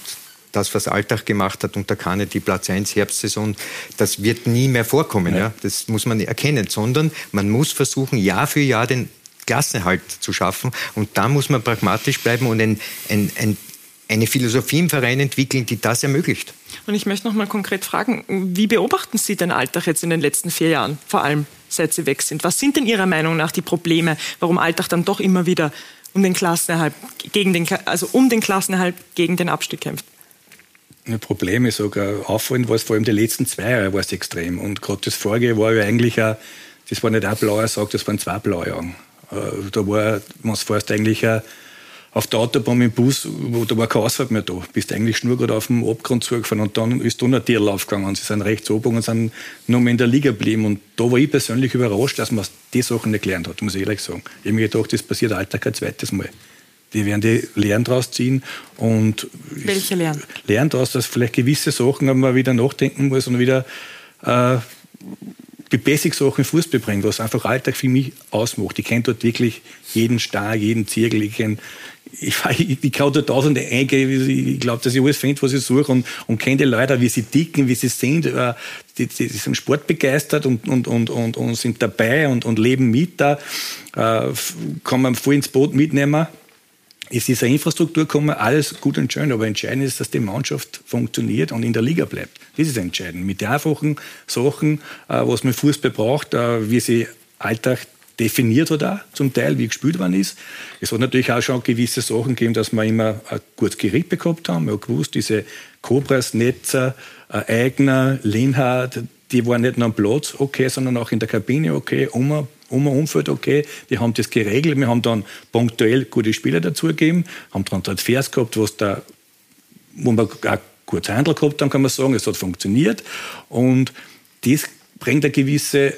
das, was Altach gemacht hat unter Kanadi, Platz 1, Herbstsaison, das wird nie mehr vorkommen. Ja. Das muss man erkennen, sondern man muss versuchen, Jahr für Jahr den Klassenerhalt zu schaffen. Und da muss man pragmatisch bleiben und eine Philosophie im Verein entwickeln, die das ermöglicht. Und ich möchte noch mal konkret fragen, wie beobachten Sie den Altach jetzt in den letzten 4 Jahren, vor allem seit Sie weg sind? Was sind denn Ihrer Meinung nach die Probleme, warum Altach dann doch immer wieder um den Klassenerhalt gegen den Abstieg kämpft? Probleme sogar auffallend war es vor allem die letzten 2 Jahre war es extrem und gerade das Vorgehen war ja eigentlich auch, das war nicht ein blauer Sack, das waren 2 blaue Augen. Da war, man fährst eigentlich auf der Autobahn mit dem Bus, da war keine Ausfahrt mehr da, bist eigentlich nur gerade auf dem Abgrund zugefahren und dann ist da ein Tierlauf gegangen und sie sind rechts oben und sind noch mehr in der Liga geblieben und da war ich persönlich überrascht, dass man die Sachen nicht gelernt hat, muss ich ehrlich sagen. Ich habe mir gedacht, das passiert Alltag kein zweites Mal. Die werden die Lehren daraus ziehen. Und welche Lehren? Lehren daraus, dass vielleicht gewisse Sachen man wieder nachdenken muss und wieder die Basic-Sachen Fußball bringen, was einfach Alltag für mich ausmacht. Ich kenne dort wirklich jeden Star, jeden Zirkel. Ich kann dort Tausende eingeben. Ich glaube, dass ich alles finde, was ich suche und kenne die Leute, wie sie ticken, wie sie sind. Die sind sportbegeistert und sind dabei und leben mit da. Kann man voll ins Boot mitnehmen. Es ist eine Infrastruktur gekommen, alles gut und schön, aber entscheidend ist, dass die Mannschaft funktioniert und in der Liga bleibt. Das ist entscheidend. Mit den einfachen Sachen, was man Fußball braucht, wie sie Alltag definiert hat auch, zum Teil, wie gespielt worden ist. Es hat natürlich auch schon gewisse Sachen gegeben, dass wir immer ein gutes Gerippe gehabt haben. Wir haben gewusst, diese Kobras, Netzer, Eigner, Linhardt, die waren nicht nur am Platz okay, sondern auch in der Kabine okay, Umfeld okay. Die haben das geregelt. Wir haben dann punktuell gute Spieler dazugegeben, haben dann Transfers gehabt, wo wir auch kurz Handel gehabt haben, kann man sagen. Es hat funktioniert. Und das bringt eine gewisse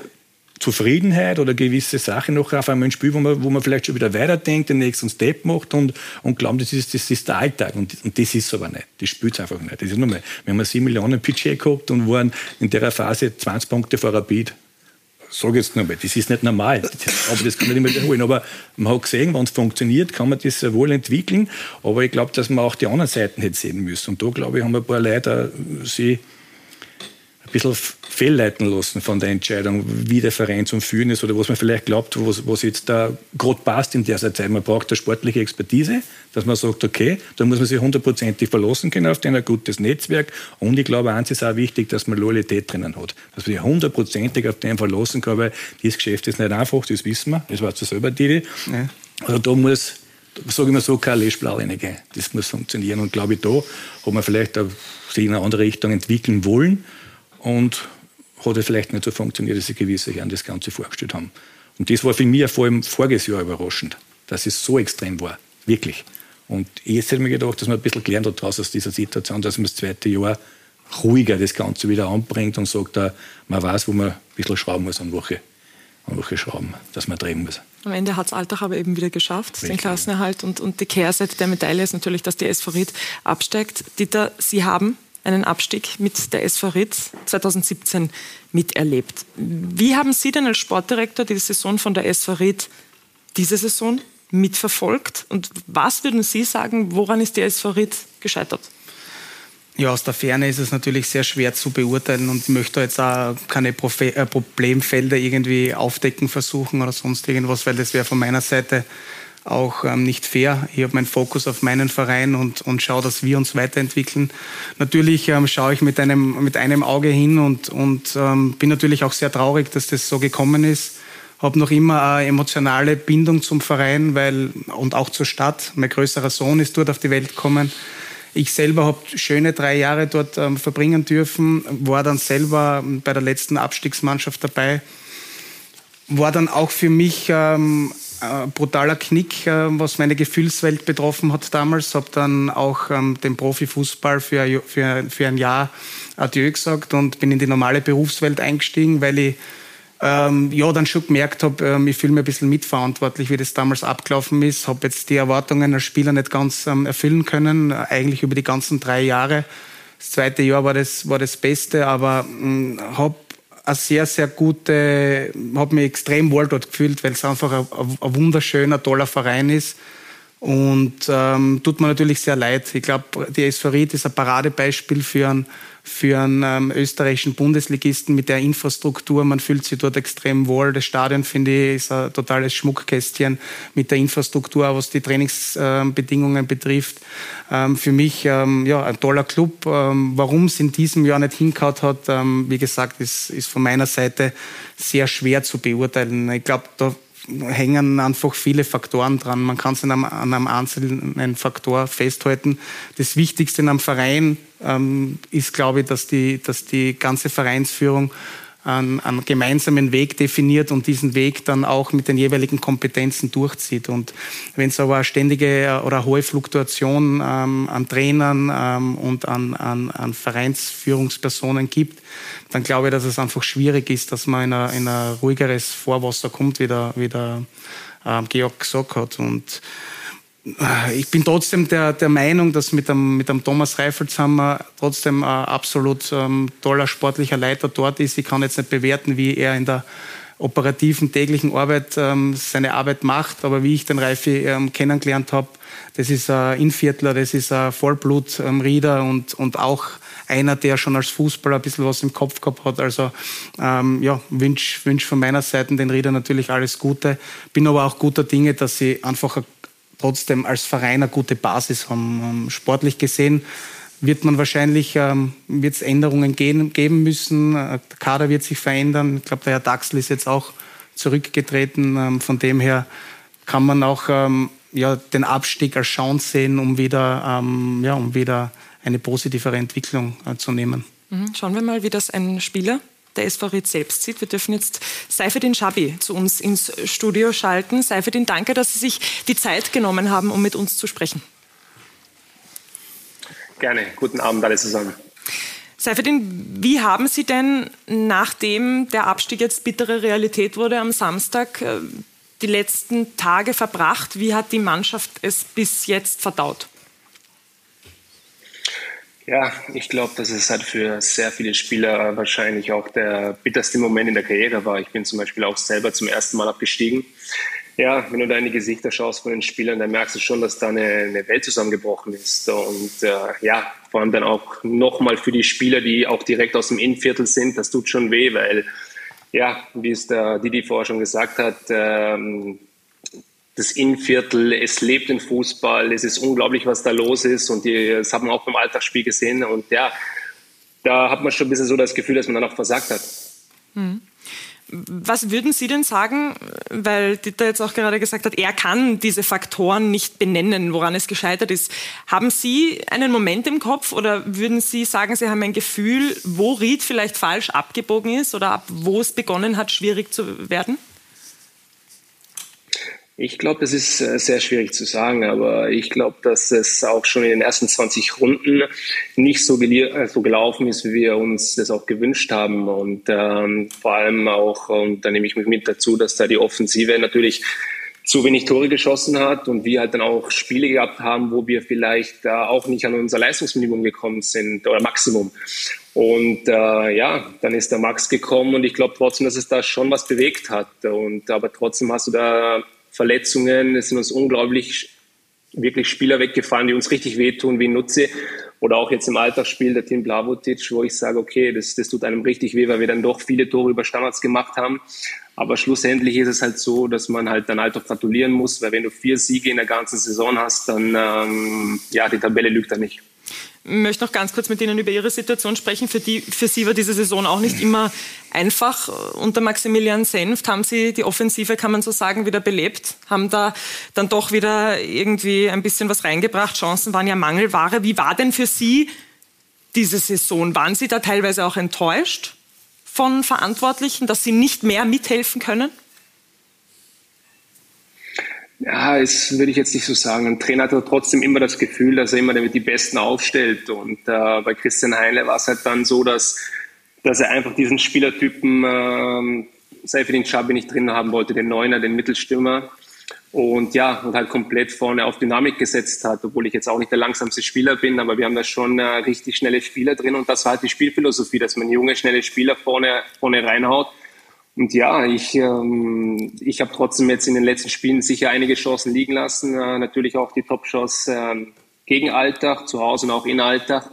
Zufriedenheit oder gewisse Sachen noch auf einmal ins Spiel, wo man vielleicht schon wieder weiterdenkt, den nächsten Step macht und glaubt, das ist der Alltag. Und das ist es aber nicht. Das spielt es einfach nicht. Das ist nur mal, wir haben ein 7 Millionen Budget gehabt und waren in der Phase 20 Punkte vor Rapid. Sag jetzt nochmal, das ist nicht normal. Aber das kann man nicht mehr wiederholen. Aber man hat gesehen, wenn es funktioniert, kann man das wohl entwickeln. Aber ich glaube, dass man auch die anderen Seiten hätte sehen müssen. Und da, glaube ich, haben ein paar Leute sich ein bisschen fehlleiten lassen von der Entscheidung, wie der Verein zum Führen ist oder was man vielleicht glaubt, was jetzt da gerade passt in dieser Zeit. Man braucht eine sportliche Expertise, dass man sagt, okay, da muss man sich 100%ig verlassen können auf ein gutes Netzwerk. Und ich glaube, eins ist auch wichtig, dass man Loyalität drinnen hat. Dass man sich 100%ig auf den verlassen kann, weil dieses Geschäft ist nicht einfach, das wissen wir, das weißt du selber, Didi. Ja. Also da muss, sage ich mal so, keine Leschblauwe reingehen. Das muss funktionieren. Und glaube ich, da hat man vielleicht sich in eine andere Richtung entwickeln wollen. Und hat es vielleicht nicht so funktioniert, dass sie gewisse Herren das Ganze vorgestellt haben. Und das war für mich vor allem voriges Jahr überraschend, dass es so extrem war. Wirklich. Und jetzt hätte ich mir gedacht, dass man ein bisschen gelernt hat aus dieser Situation, dass man das zweite Jahr ruhiger das Ganze wieder anbringt und sagt, man weiß, wo man ein bisschen schrauben muss an welche Schrauben, dass man drehen muss. Am Ende hat es Altach aber eben wieder geschafft, den Klassenerhalt. Und die Kehrseite der Medaille ist natürlich, dass die SV Ried absteigt. Dieter, Sie haben einen Abstieg mit der SV Ried 2017 miterlebt. Wie haben Sie denn als Sportdirektor die Saison von der SV Ried diese Saison mitverfolgt? Und was würden Sie sagen, woran ist die SV Ried gescheitert? Ja, aus der Ferne ist es natürlich sehr schwer zu beurteilen und ich möchte jetzt auch keine Problemfelder irgendwie aufdecken versuchen oder sonst irgendwas, weil das wäre von meiner Seite auch nicht fair. Ich habe meinen Fokus auf meinen Verein und schaue, dass wir uns weiterentwickeln. Natürlich schaue ich mit einem Auge hin und bin natürlich auch sehr traurig, dass das so gekommen ist. Habe noch immer eine emotionale Bindung zum Verein und auch zur Stadt. Mein größerer Sohn ist dort auf die Welt gekommen. Ich selber habe schöne 3 Jahre dort verbringen dürfen, war dann selber bei der letzten Abstiegsmannschaft dabei. War dann auch für mich brutaler Knick, was meine Gefühlswelt betroffen hat damals. Habe dann auch den Profifußball für ein Jahr Adieu gesagt und bin in die normale Berufswelt eingestiegen, weil ich dann schon gemerkt habe, ich fühle mich ein bisschen mitverantwortlich, wie das damals abgelaufen ist. Habe jetzt die Erwartungen als Spieler nicht ganz erfüllen können, eigentlich über die ganzen 3 Jahre. Das zweite Jahr war das Beste, aber habe mich extrem wohl dort gefühlt, weil es einfach ein wunderschöner, toller Verein ist. Und tut mir natürlich sehr leid. Ich glaube, die SV Ried ist ein Paradebeispiel für einen österreichischen Bundesligisten mit der Infrastruktur. Man fühlt sich dort extrem wohl. Das Stadion, finde ich, ist ein totales Schmuckkästchen mit der Infrastruktur, was die Trainingsbedingungen betrifft. Für mich ein toller Club. Warum es in diesem Jahr nicht hingehauen hat, wie gesagt, ist von meiner Seite sehr schwer zu beurteilen. Ich glaube, da hängen einfach viele Faktoren dran. Man kann es an einem einzelnen Faktor festhalten. Das Wichtigste in einem Verein ist, glaube ich, dass die ganze Vereinsführung einen gemeinsamen Weg definiert und diesen Weg dann auch mit den jeweiligen Kompetenzen durchzieht. Und wenn es aber eine ständige oder eine hohe Fluktuation an Trainern und an Vereinsführungspersonen gibt, dann glaube ich, dass es einfach schwierig ist, dass man in ein ruhigeres Vorwasser kommt, wie der Georg gesagt hat. Und ich bin trotzdem der Meinung, dass mit dem Thomas Reifelsauer trotzdem ein absolut toller sportlicher Leiter dort ist. Ich kann jetzt nicht bewerten, wie er in der operativen täglichen Arbeit seine Arbeit macht, aber wie ich den Reifi kennengelernt habe, das ist ein Innviertler, das ist ein Vollblut-Rieder und auch einer, der schon als Fußballer ein bisschen was im Kopf gehabt hat. Also wünsch von meiner Seite den Rieder natürlich alles Gute. Bin aber auch guter Dinge, dass sie einfach trotzdem als Verein eine gute Basis haben. Sportlich gesehen wird man wahrscheinlich wird's Änderungen geben müssen. Der Kader wird sich verändern. Ich glaube, der Herr Daxl ist jetzt auch zurückgetreten. Von dem her kann man auch den Abstieg als Chance sehen, um wieder eine positivere Entwicklung zu nehmen. Schauen wir mal, wie das ein Spieler der SV Ried selbst sieht. Wir dürfen jetzt Seyfeddin Chabbi zu uns ins Studio schalten. Seyfeddin, danke, dass Sie sich die Zeit genommen haben, um mit uns zu sprechen. Gerne. Guten Abend alle zusammen. Seyfeddin, wie haben Sie denn, nachdem der Abstieg jetzt bittere Realität wurde am Samstag, die letzten Tage verbracht? Wie hat die Mannschaft es bis jetzt verdaut? Ja, ich glaube, dass es halt für sehr viele Spieler wahrscheinlich auch der bitterste Moment in der Karriere war. Ich bin zum Beispiel auch selber zum ersten Mal abgestiegen. Ja, wenn du da in die Gesichter schaust von den Spielern, dann merkst du schon, dass da eine Welt zusammengebrochen ist. Und vor allem dann auch nochmal für die Spieler, die auch direkt aus dem Innviertel sind, das tut schon weh, weil, ja, wie es der Didi vorher schon gesagt hat, das Innviertel, es lebt den Fußball, es ist unglaublich, was da los ist, und das hat man auch beim Alltagsspiel gesehen, und ja, da hat man schon ein bisschen so das Gefühl, dass man dann auch versagt hat. Was würden Sie denn sagen, weil Dieter jetzt auch gerade gesagt hat, er kann diese Faktoren nicht benennen, woran es gescheitert ist. Haben Sie einen Moment im Kopf, oder würden Sie sagen, Sie haben ein Gefühl, wo Ried vielleicht falsch abgebogen ist oder ab wo es begonnen hat, schwierig zu werden? Ich glaube, das ist sehr schwierig zu sagen, aber ich glaube, dass es auch schon in den ersten 20 Runden nicht so gelaufen ist, wie wir uns das auch gewünscht haben. Und vor allem auch, und da nehme ich mich mit dazu, dass da die Offensive natürlich zu wenig Tore geschossen hat und wir halt dann auch Spiele gehabt haben, wo wir vielleicht auch nicht an unser Leistungsminimum gekommen sind oder Maximum. Und dann ist der Max gekommen, und ich glaube trotzdem, dass es da schon was bewegt hat. Aber trotzdem hast du da Verletzungen, es sind uns unglaublich wirklich Spieler weggefallen, die uns richtig wehtun, wie Nutze. Oder auch jetzt im Alltagsspiel der Dean Plavotić, wo ich sage, okay, das tut einem richtig weh, weil wir dann doch viele Tore über Standards gemacht haben. Aber schlussendlich ist es halt so, dass man halt dann Altach gratulieren muss, weil wenn du 4 Siege in der ganzen Saison hast, dann, die Tabelle lügt da nicht. Ich möchte noch ganz kurz mit Ihnen über Ihre Situation sprechen. Für Sie war diese Saison auch nicht immer einfach. Unter Maximilian Senft haben Sie die Offensive, kann man so sagen, wieder belebt, haben da dann doch wieder irgendwie ein bisschen was reingebracht. Chancen waren ja Mangelware. Wie war denn für Sie diese Saison? Waren Sie da teilweise auch enttäuscht von Verantwortlichen, dass Sie nicht mehr mithelfen können? Ja, das würde ich jetzt nicht so sagen. Ein Trainer hat trotzdem immer das Gefühl, dass er immer damit die Besten aufstellt. Und bei Christian Heinle war es halt dann so, dass er einfach diesen Spielertypen Seyfeddin Chabbi nicht drin haben wollte, den Neuner, den Mittelstürmer. Und halt komplett vorne auf Dynamik gesetzt hat, obwohl ich jetzt auch nicht der langsamste Spieler bin, aber wir haben da schon richtig schnelle Spieler drin, und das war halt die Spielphilosophie, dass man junge, schnelle Spieler vorne reinhaut. Und ja, ich habe trotzdem jetzt in den letzten Spielen sicher einige Chancen liegen lassen. Natürlich auch die Top-Chance gegen Altach, zu Hause und auch in Altach.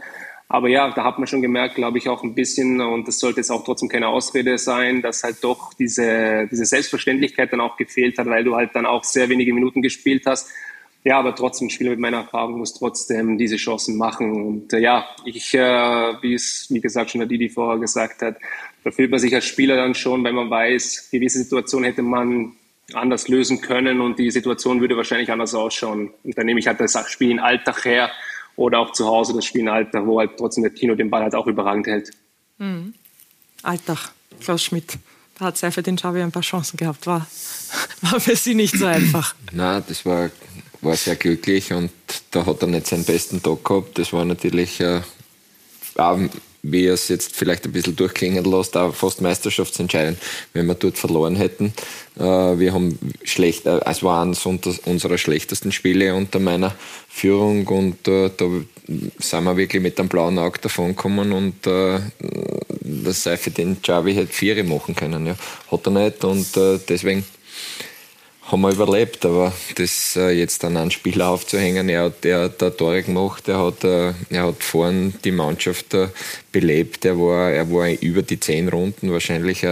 Aber ja, da hat man schon gemerkt, glaube ich, auch ein bisschen, und das sollte jetzt auch trotzdem keine Ausrede sein, dass halt doch diese Selbstverständlichkeit dann auch gefehlt hat, weil du halt dann auch sehr wenige Minuten gespielt hast. Ja, aber trotzdem, ein Spieler mit meiner Erfahrung muss trotzdem diese Chancen machen. Und wie gesagt, schon der Didi vorher gesagt hat, da fühlt man sich als Spieler dann schon, weil man weiß, gewisse Situation hätte man anders lösen können und die Situation würde wahrscheinlich anders ausschauen. Und dann nehme ich halt das Spiel in Altach her oder auch zu Hause das Spiel in Altach, wo halt trotzdem der Tino den Ball halt auch überragend hält. Mhm. Altach, Klaus Schmidt. Da hat Seyfeddin Chabbi ein paar Chancen gehabt. War für Sie nicht so einfach. Nein, das war sehr glücklich, und da hat er nicht seinen besten Tag gehabt. Das war natürlich, wie er es jetzt vielleicht ein bisschen durchklingen lässt, auch fast meisterschaftsentscheidend, wenn wir dort verloren hätten. Wir haben es war eines unserer schlechtesten Spiele unter meiner Führung, und da sind wir wirklich mit einem blauen Auge davongekommen, und das Seyfeddin Chabbi hätte 4 machen können. Ja. Hat er nicht, und deswegen haben wir überlebt, aber das jetzt an einen Spieler aufzuhängen, der hat Tore gemacht, er hat vorn die Mannschaft belebt, er war über die 10 Runden wahrscheinlich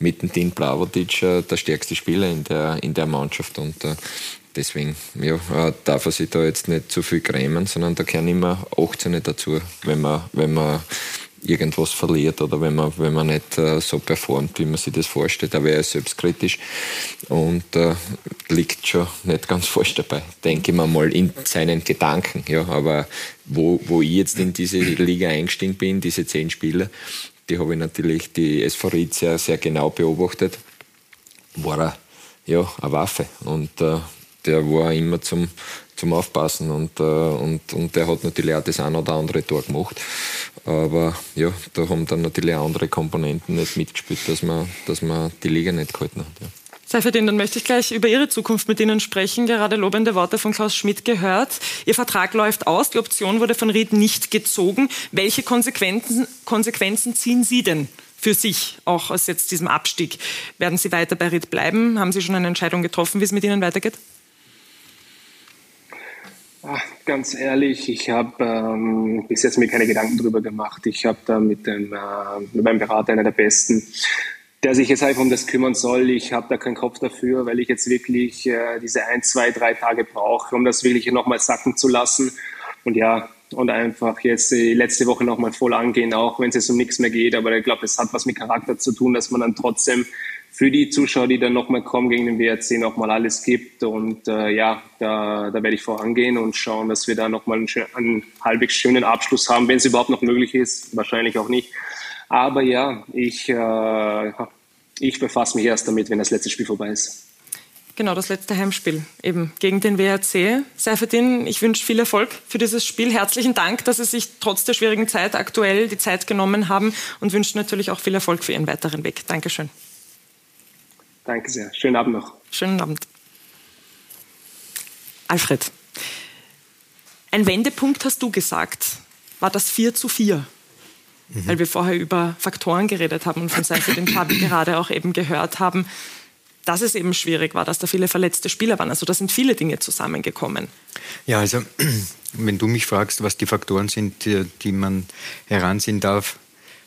mit dem Dean Plavotić der stärkste Spieler in der Mannschaft, und deswegen darf er sich da jetzt nicht zu viel grämen, sondern da gehören immer 18 dazu, wenn man irgendwas verliert oder wenn man nicht so performt, wie man sich das vorstellt. Da wäre ich selbstkritisch und liegt schon nicht ganz falsch dabei, denke ich mir mal, in seinen Gedanken. Ja, aber wo ich jetzt in diese Liga eingestiegen bin, diese 10 Spieler, die habe ich natürlich die SV Ried sehr, sehr genau beobachtet, war er ja eine Waffe und der war immer zum Aufpassen und der hat natürlich auch das eine oder andere Tor gemacht. Aber ja, da haben dann natürlich auch andere Komponenten nicht mitgespielt, dass man die Liga nicht gehalten hat. Ja. Seyfeddin, dann möchte ich gleich über Ihre Zukunft mit Ihnen sprechen. Gerade lobende Worte von Klaus Schmidt gehört. Ihr Vertrag läuft aus, die Option wurde von Ried nicht gezogen. Welche Konsequenzen ziehen Sie denn für sich, auch aus jetzt diesem Abstieg? Werden Sie weiter bei Ried bleiben? Haben Sie schon eine Entscheidung getroffen, wie es mit Ihnen weitergeht? Ach, ganz ehrlich, ich habe bis jetzt mir keine Gedanken darüber gemacht. Ich habe da mit meinem Berater, einer der Besten, der sich jetzt einfach um das kümmern soll. Ich habe da keinen Kopf dafür, weil ich jetzt wirklich diese 1, 2, 3 Tage brauche, um das wirklich nochmal sacken zu lassen. Und ja, und einfach jetzt die letzte Woche nochmal voll angehen, auch wenn es jetzt um nichts mehr geht. Aber ich glaube, das hat was mit Charakter zu tun, dass man dann trotzdem für die Zuschauer, die dann nochmal kommen, gegen den WRC nochmal alles gibt. Und da werde ich vorangehen und schauen, dass wir da nochmal einen halbwegs schönen Abschluss haben, wenn es überhaupt noch möglich ist, wahrscheinlich auch nicht. Aber ja, ich befasse mich erst damit, wenn das letzte Spiel vorbei ist. Genau, das letzte Heimspiel eben gegen den WRC. Seyfeddin, ich wünsche viel Erfolg für dieses Spiel. Herzlichen Dank, dass Sie sich trotz der schwierigen Zeit aktuell die Zeit genommen haben und wünschen natürlich auch viel Erfolg für Ihren weiteren Weg. Dankeschön. Danke sehr. Schönen Abend noch. Schönen Abend. Alfred, ein Wendepunkt hast du gesagt, war das 4:4. Mhm. Weil wir vorher über Faktoren geredet haben und von Seyfeddin Chabbi gerade auch eben gehört haben, dass es eben schwierig war, dass da viele verletzte Spieler waren. Also da sind viele Dinge zusammengekommen. Ja, also wenn du mich fragst, was die Faktoren sind, die man heranziehen darf,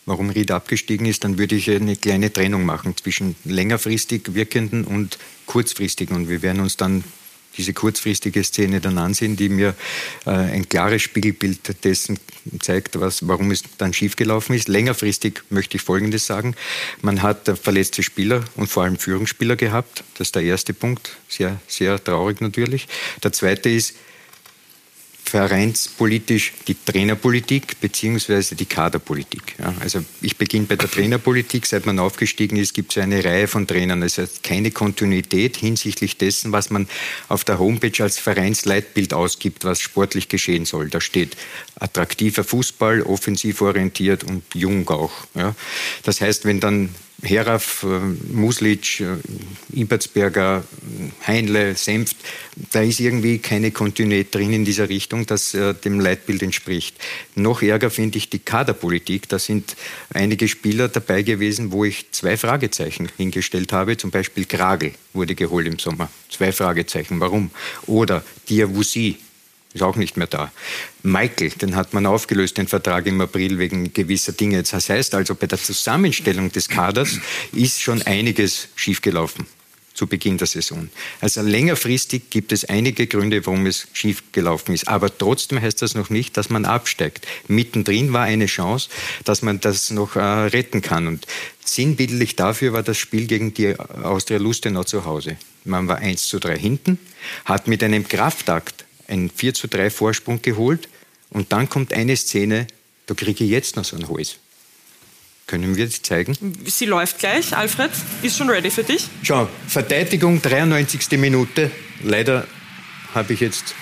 warum Ried abgestiegen ist, dann würde ich eine kleine Trennung machen zwischen längerfristig wirkenden und kurzfristigen. Und wir werden uns dann diese kurzfristige Szene dann ansehen, die mir ein klares Spiegelbild dessen zeigt, warum es dann schiefgelaufen ist. Längerfristig möchte ich Folgendes sagen. Man hat verletzte Spieler und vor allem Führungsspieler gehabt. Das ist der erste Punkt. Sehr, sehr traurig natürlich. Der zweite ist, vereinspolitisch die Trainerpolitik bzw. die Kaderpolitik. Ja, also ich beginne bei der Trainerpolitik. Seit man aufgestiegen ist, gibt es eine Reihe von Trainern. Es hat keine Kontinuität hinsichtlich dessen, was man auf der Homepage als Vereinsleitbild ausgibt, was sportlich geschehen soll. Da steht attraktiver Fußball, offensiv orientiert und jung auch. Ja, das heißt, wenn dann Heraf, Muslic, Ibertsberger, Heinle, Senft, da ist irgendwie keine Kontinuität drin in dieser Richtung, das dem Leitbild entspricht. Noch ärger finde ich die Kaderpolitik. Da sind einige Spieler dabei gewesen, wo ich 2 Fragezeichen hingestellt habe. Zum Beispiel Kragl wurde geholt im Sommer. 2 Fragezeichen, warum? Oder Diawusi. Ist auch nicht mehr da. Michael, den hat man aufgelöst, den Vertrag im April wegen gewisser Dinge. Das heißt also, bei der Zusammenstellung des Kaders ist schon einiges schiefgelaufen zu Beginn der Saison. Also längerfristig gibt es einige Gründe, warum es schiefgelaufen ist. Aber trotzdem heißt das noch nicht, dass man absteigt. Mittendrin war eine Chance, dass man das noch retten kann. Und sinnbildlich dafür war das Spiel gegen die Austria Lustenau zu Hause. Man war 1:3 hinten, hat mit einem Kraftakt einen 4:3 Vorsprung geholt und dann kommt eine Szene, da kriege ich jetzt noch so ein Hals. Können wir das zeigen? Sie läuft gleich, Alfred, ist schon ready für dich. Schau, Verteidigung, 93. Minute, leider habe ich jetzt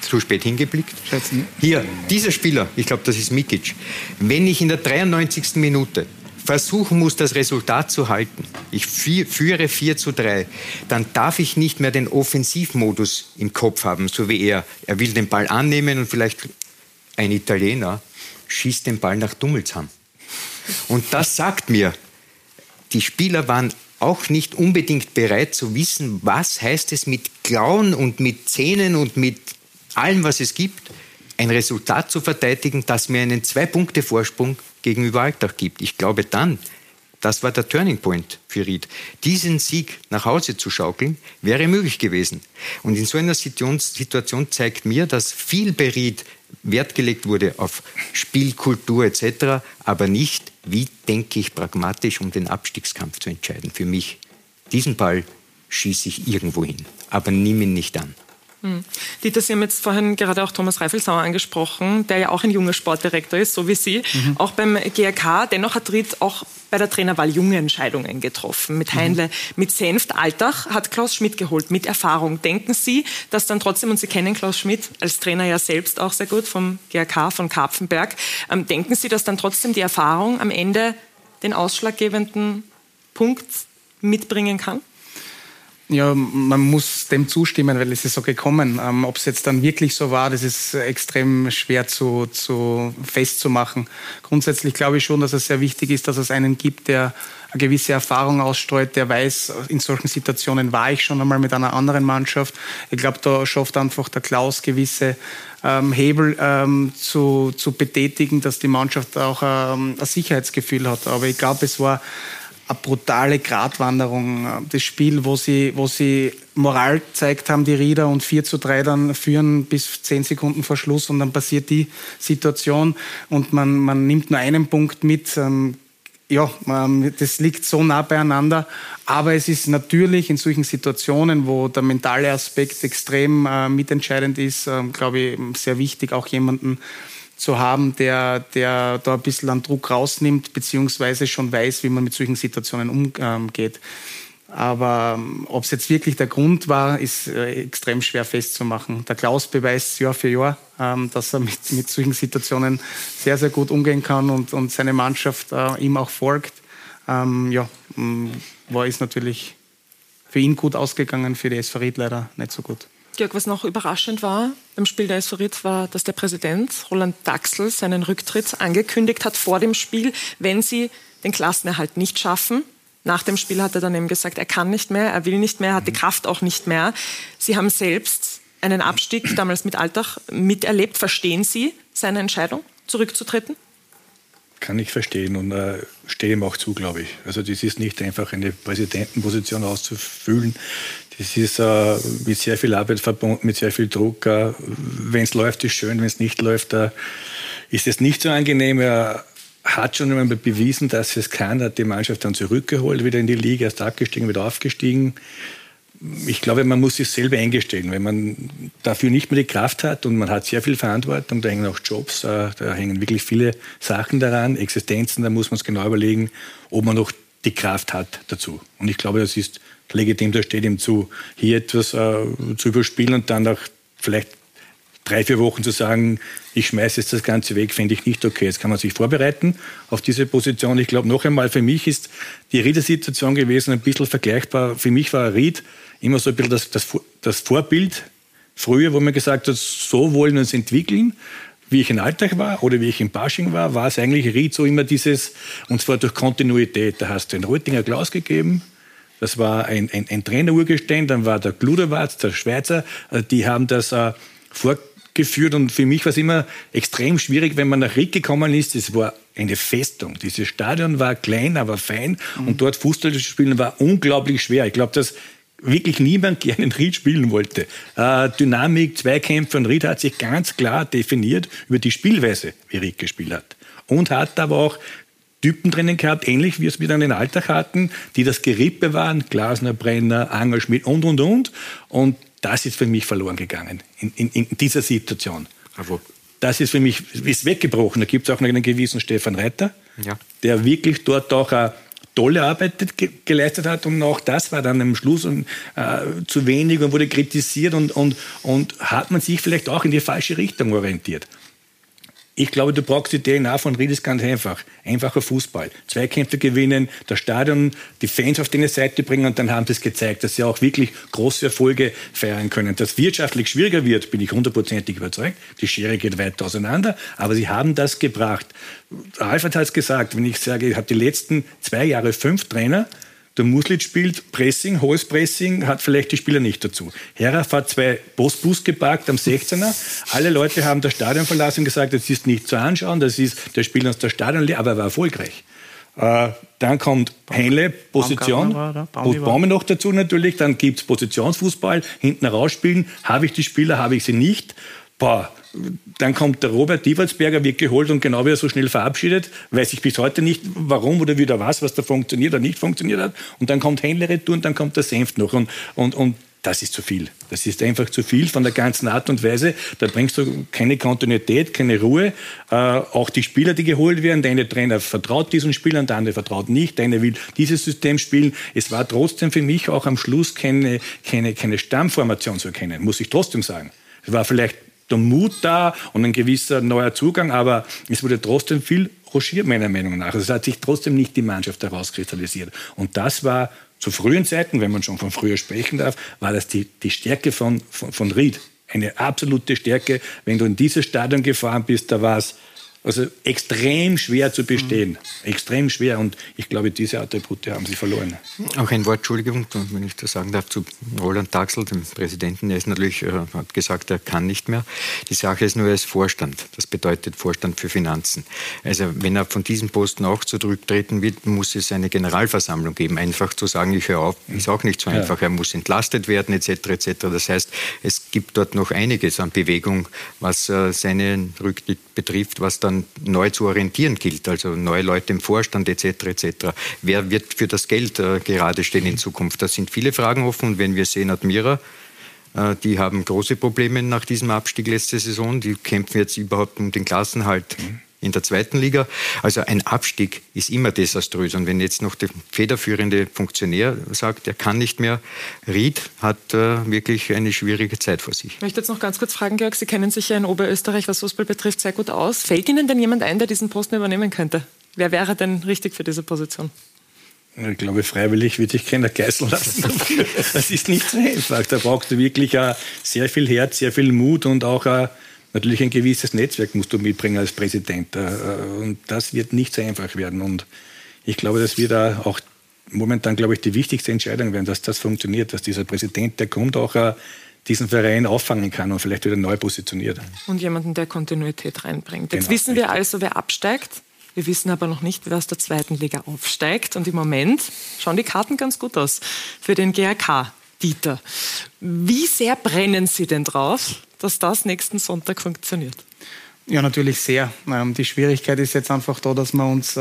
zu spät hingeblickt. Schätzen. Hier, dieser Spieler, ich glaube, das ist Mikic, wenn ich in der 93. Minute versuchen muss, das Resultat zu halten, ich führe 4:3, dann darf ich nicht mehr den Offensivmodus im Kopf haben, so wie er. Er will den Ball annehmen und vielleicht ein Italiener schießt den Ball nach Dummelsheim. Und das sagt mir, die Spieler waren auch nicht unbedingt bereit zu wissen, was heißt es mit Klauen und mit Zähnen und mit allem, was es gibt, ein Resultat zu verteidigen, das mir einen 2-Punkte-Vorsprung gegenüber Altach gibt. Ich glaube dann, das war der Turning Point für Ried. Diesen Sieg nach Hause zu schaukeln, wäre möglich gewesen. Und in so einer Situation zeigt mir, dass viel bei Ried Wert gelegt wurde auf Spielkultur etc., aber nicht, wie denke ich pragmatisch, um den Abstiegskampf zu entscheiden. Für mich, diesen Ball schieße ich irgendwo hin, aber nimm ihn nicht an. Dieter, Sie haben jetzt vorhin gerade auch Thomas Reifelsauer angesprochen, der ja auch ein junger Sportdirektor ist, so wie Sie, auch beim GRK. Dennoch hat Ried auch bei der Trainerwahl junge Entscheidungen getroffen. Mit Heinle, mit Senft, Altach hat Klaus Schmidt geholt, mit Erfahrung. Denken Sie, dass dann trotzdem, und Sie kennen Klaus Schmidt als Trainer ja selbst auch sehr gut vom GRK, von Karpfenberg, denken Sie, dass dann trotzdem die Erfahrung am Ende den ausschlaggebenden Punkt mitbringen kann? Ja, man muss dem zustimmen, weil es ist so gekommen. Ob es jetzt dann wirklich so war, das ist extrem schwer zu festzumachen. Grundsätzlich glaube ich schon, dass es sehr wichtig ist, dass es einen gibt, der eine gewisse Erfahrung ausstreut, der weiß, in solchen Situationen war ich schon einmal mit einer anderen Mannschaft. Ich glaube, da schafft einfach der Klaus gewisse Hebel zu betätigen, dass die Mannschaft auch ein Sicherheitsgefühl hat. Aber ich glaube, es war eine brutale Gratwanderung. Das Spiel, wo sie Moral gezeigt haben, die Rieder, und 4:3 dann führen bis 10 Sekunden vor Schluss, und dann passiert die Situation und man nimmt nur einen Punkt mit. Ja, das liegt so nah beieinander. Aber es ist natürlich in solchen Situationen, wo der mentale Aspekt extrem mitentscheidend ist, glaube ich, sehr wichtig, auch jemanden zu haben, der da ein bisschen an Druck rausnimmt, beziehungsweise schon weiß, wie man mit solchen Situationen umgeht. Aber ob es jetzt wirklich der Grund war, ist extrem schwer festzumachen. Der Klaus beweist Jahr für Jahr, dass er mit solchen Situationen sehr, sehr gut umgehen kann und seine Mannschaft ihm auch folgt. Ist natürlich für ihn gut ausgegangen, für die SV Ried leider nicht so gut. Georg, was noch überraschend war beim Spiel der SV Ried, war, dass der Präsident Roland Daxl seinen Rücktritt angekündigt hat vor dem Spiel, wenn sie den Klassenerhalt nicht schaffen. Nach dem Spiel hat er dann eben gesagt, er kann nicht mehr, er will nicht mehr, er hat die Kraft auch nicht mehr. Sie haben selbst einen Abstieg damals mit Altach miterlebt. Verstehen Sie seine Entscheidung, zurückzutreten? Kann ich verstehen und stehe ihm auch zu, glaube ich. Also das ist nicht einfach eine Präsidentenposition auszufüllen. Das ist mit sehr viel Arbeit verbunden, mit sehr viel Druck. Wenn es läuft, ist schön. Wenn es nicht läuft, ist es nicht so angenehm. Er hat schon einmal bewiesen, dass es kann. Er hat die Mannschaft dann zurückgeholt, wieder in die Liga, erst abgestiegen, wieder aufgestiegen. Ich glaube, man muss sich selber eingestehen, wenn man dafür nicht mehr die Kraft hat, und man hat sehr viel Verantwortung, da hängen auch Jobs, da hängen wirklich viele Sachen daran, Existenzen, da muss man es genau überlegen, ob man noch die Kraft hat dazu. Und ich glaube, das ist legitim, da steht ihm zu, hier etwas zu überspielen und dann nach vielleicht 3-4 Wochen zu sagen, ich schmeiße jetzt das Ganze weg, finde ich nicht okay. Jetzt kann man sich vorbereiten auf diese Position. Ich glaube, noch einmal, für mich ist die Rieder-Situation gewesen ein bisschen vergleichbar. Für mich war Ried immer so ein bisschen das Vorbild früher, wo man gesagt hat, so wollen wir uns entwickeln. Wie ich in Altach war oder wie ich in Pasching war, war es eigentlich Ried so immer dieses, und zwar durch Kontinuität. Da hast du den Reutinger Klaus gegeben, das war ein Trainer-Urgestein, dann war der Kluderwatz, der Schweizer, die haben das vorgeführt, und für mich war es immer extrem schwierig, wenn man nach Ried gekommen ist, es war eine Festung. Dieses Stadion war klein, aber fein, und dort Fußball zu spielen war unglaublich schwer. Ich glaube, dass wirklich niemand gerne in Ried spielen wollte. Dynamik, Zweikämpfe, und Ried hat sich ganz klar definiert über die Spielweise, wie Ried gespielt hat. Und hat aber auch Typen drinnen gehabt, ähnlich wie es wir dann in Altach hatten, die das Gerippe waren, Glasner, Brenner, Angel, Schmidt und. Und das ist für mich verloren gegangen in dieser Situation. Bravo. Das ist für mich ist weggebrochen. Da gibt es auch noch einen gewissen Stefan Reiter, der wirklich dort auch tolle Arbeit geleistet hat, und auch das war dann am Schluss zu wenig und wurde kritisiert, und hat man sich vielleicht auch in die falsche Richtung orientiert. Ich glaube, du brauchst die DNA von Ried, ist ganz einfach. Einfacher Fußball. Zweikämpfe gewinnen, das Stadion, die Fans auf deine Seite bringen, und dann haben sie es gezeigt, dass sie auch wirklich große Erfolge feiern können. Dass wirtschaftlich schwieriger wird, bin ich hundertprozentig überzeugt. Die Schere geht weit auseinander, aber sie haben das gebracht. Alfred hat es gesagt, wenn ich sage, ich habe die letzten 2 Jahre 5 Trainer, der Muslit spielt Pressing, hohes Pressing, hat vielleicht die Spieler nicht dazu. Heraff hat 2 Postbus geparkt am 16er. Alle Leute haben das Stadion verlassen und gesagt, das ist nicht zu anschauen, das ist, der spielt uns das Stadion leer, aber er war erfolgreich. Dann kommt Heinle, Position, und Baume noch dazu natürlich, dann gibt es Positionsfußball, hinten rausspielen, habe ich die Spieler, habe ich sie nicht. boah, dann kommt der Robert Diewersberger, wird geholt und genau wie er so schnell verabschiedet, weiß ich bis heute nicht, warum oder wieder was da funktioniert oder nicht funktioniert hat. Und dann kommt Heinle retour und dann kommt der Senft noch. Und das ist zu viel. Das ist einfach zu viel von der ganzen Art und Weise. Da bringst du keine Kontinuität, keine Ruhe. Auch die Spieler, die geholt werden, der eine Trainer vertraut diesen Spielern, der andere vertraut nicht, der eine will dieses System spielen. Es war trotzdem für mich auch am Schluss keine Stammformation zu erkennen, muss ich trotzdem sagen. Es war vielleicht der Mut da und ein gewisser neuer Zugang, aber es wurde trotzdem viel ruschiert, meiner Meinung nach. Also es hat sich trotzdem nicht die Mannschaft herauskristallisiert. Und das war zu frühen Zeiten, wenn man schon von früher sprechen darf, war das die Stärke von Ried. Eine absolute Stärke. Wenn du in dieses Stadion gefahren bist, da war es also extrem schwer zu bestehen. Extrem schwer. Und ich glaube, diese Attribute haben sie verloren. Auch ein Wort, Entschuldigung, wenn ich das sagen darf, zu Roland Daxl, dem Präsidenten. Er ist natürlich, hat gesagt, er kann nicht mehr. Die Sache ist nur, er ist Vorstand. Das bedeutet Vorstand für Finanzen. Also wenn er von diesem Posten auch zurücktreten wird, muss es eine Generalversammlung geben. Einfach zu sagen, ich höre auf, ist auch nicht so einfach. Er muss entlastet werden, etc. etc. Das heißt, es gibt dort noch einiges an Bewegung, was seinen Rücktritt betrifft, was dann neu zu orientieren gilt, also neue Leute im Vorstand etc. etc. Wer wird für das Geld gerade stehen in Zukunft? Da sind viele Fragen offen und wenn wir sehen, Admira, die haben große Probleme nach diesem Abstieg letzte Saison, die kämpfen jetzt überhaupt um den Klassenhalt in der zweiten Liga. Also ein Abstieg ist immer desaströs und wenn jetzt noch der federführende Funktionär sagt, er kann nicht mehr, Ried hat wirklich eine schwierige Zeit vor sich. Ich möchte jetzt noch ganz kurz fragen, Georg, Sie kennen sich ja in Oberösterreich, was Fußball betrifft, sehr gut aus. Fällt Ihnen denn jemand ein, der diesen Posten übernehmen könnte? Wer wäre denn richtig für diese Position? Ich glaube, freiwillig wird sich keiner geißeln lassen. Das ist nicht so einfach. Da brauchst du wirklich sehr viel Herz, sehr viel Mut und auch natürlich ein gewisses Netzwerk musst du mitbringen als Präsident. Und das wird nicht so einfach werden. Und ich glaube, dass wir da auch momentan, glaube ich, die wichtigste Entscheidung werden, dass das funktioniert, dass dieser Präsident, der kommt, auch diesen Verein auffangen kann und vielleicht wieder neu positioniert. Und jemanden, der Kontinuität reinbringt. Jetzt wissen wir also, wer absteigt. Wir wissen aber noch nicht, wer aus der zweiten Liga aufsteigt. Und im Moment schauen die Karten ganz gut aus für den GRK. Dieter, wie sehr brennen Sie denn drauf, dass das nächsten Sonntag funktioniert? Ja, natürlich sehr. Die Schwierigkeit ist jetzt einfach da, dass wir uns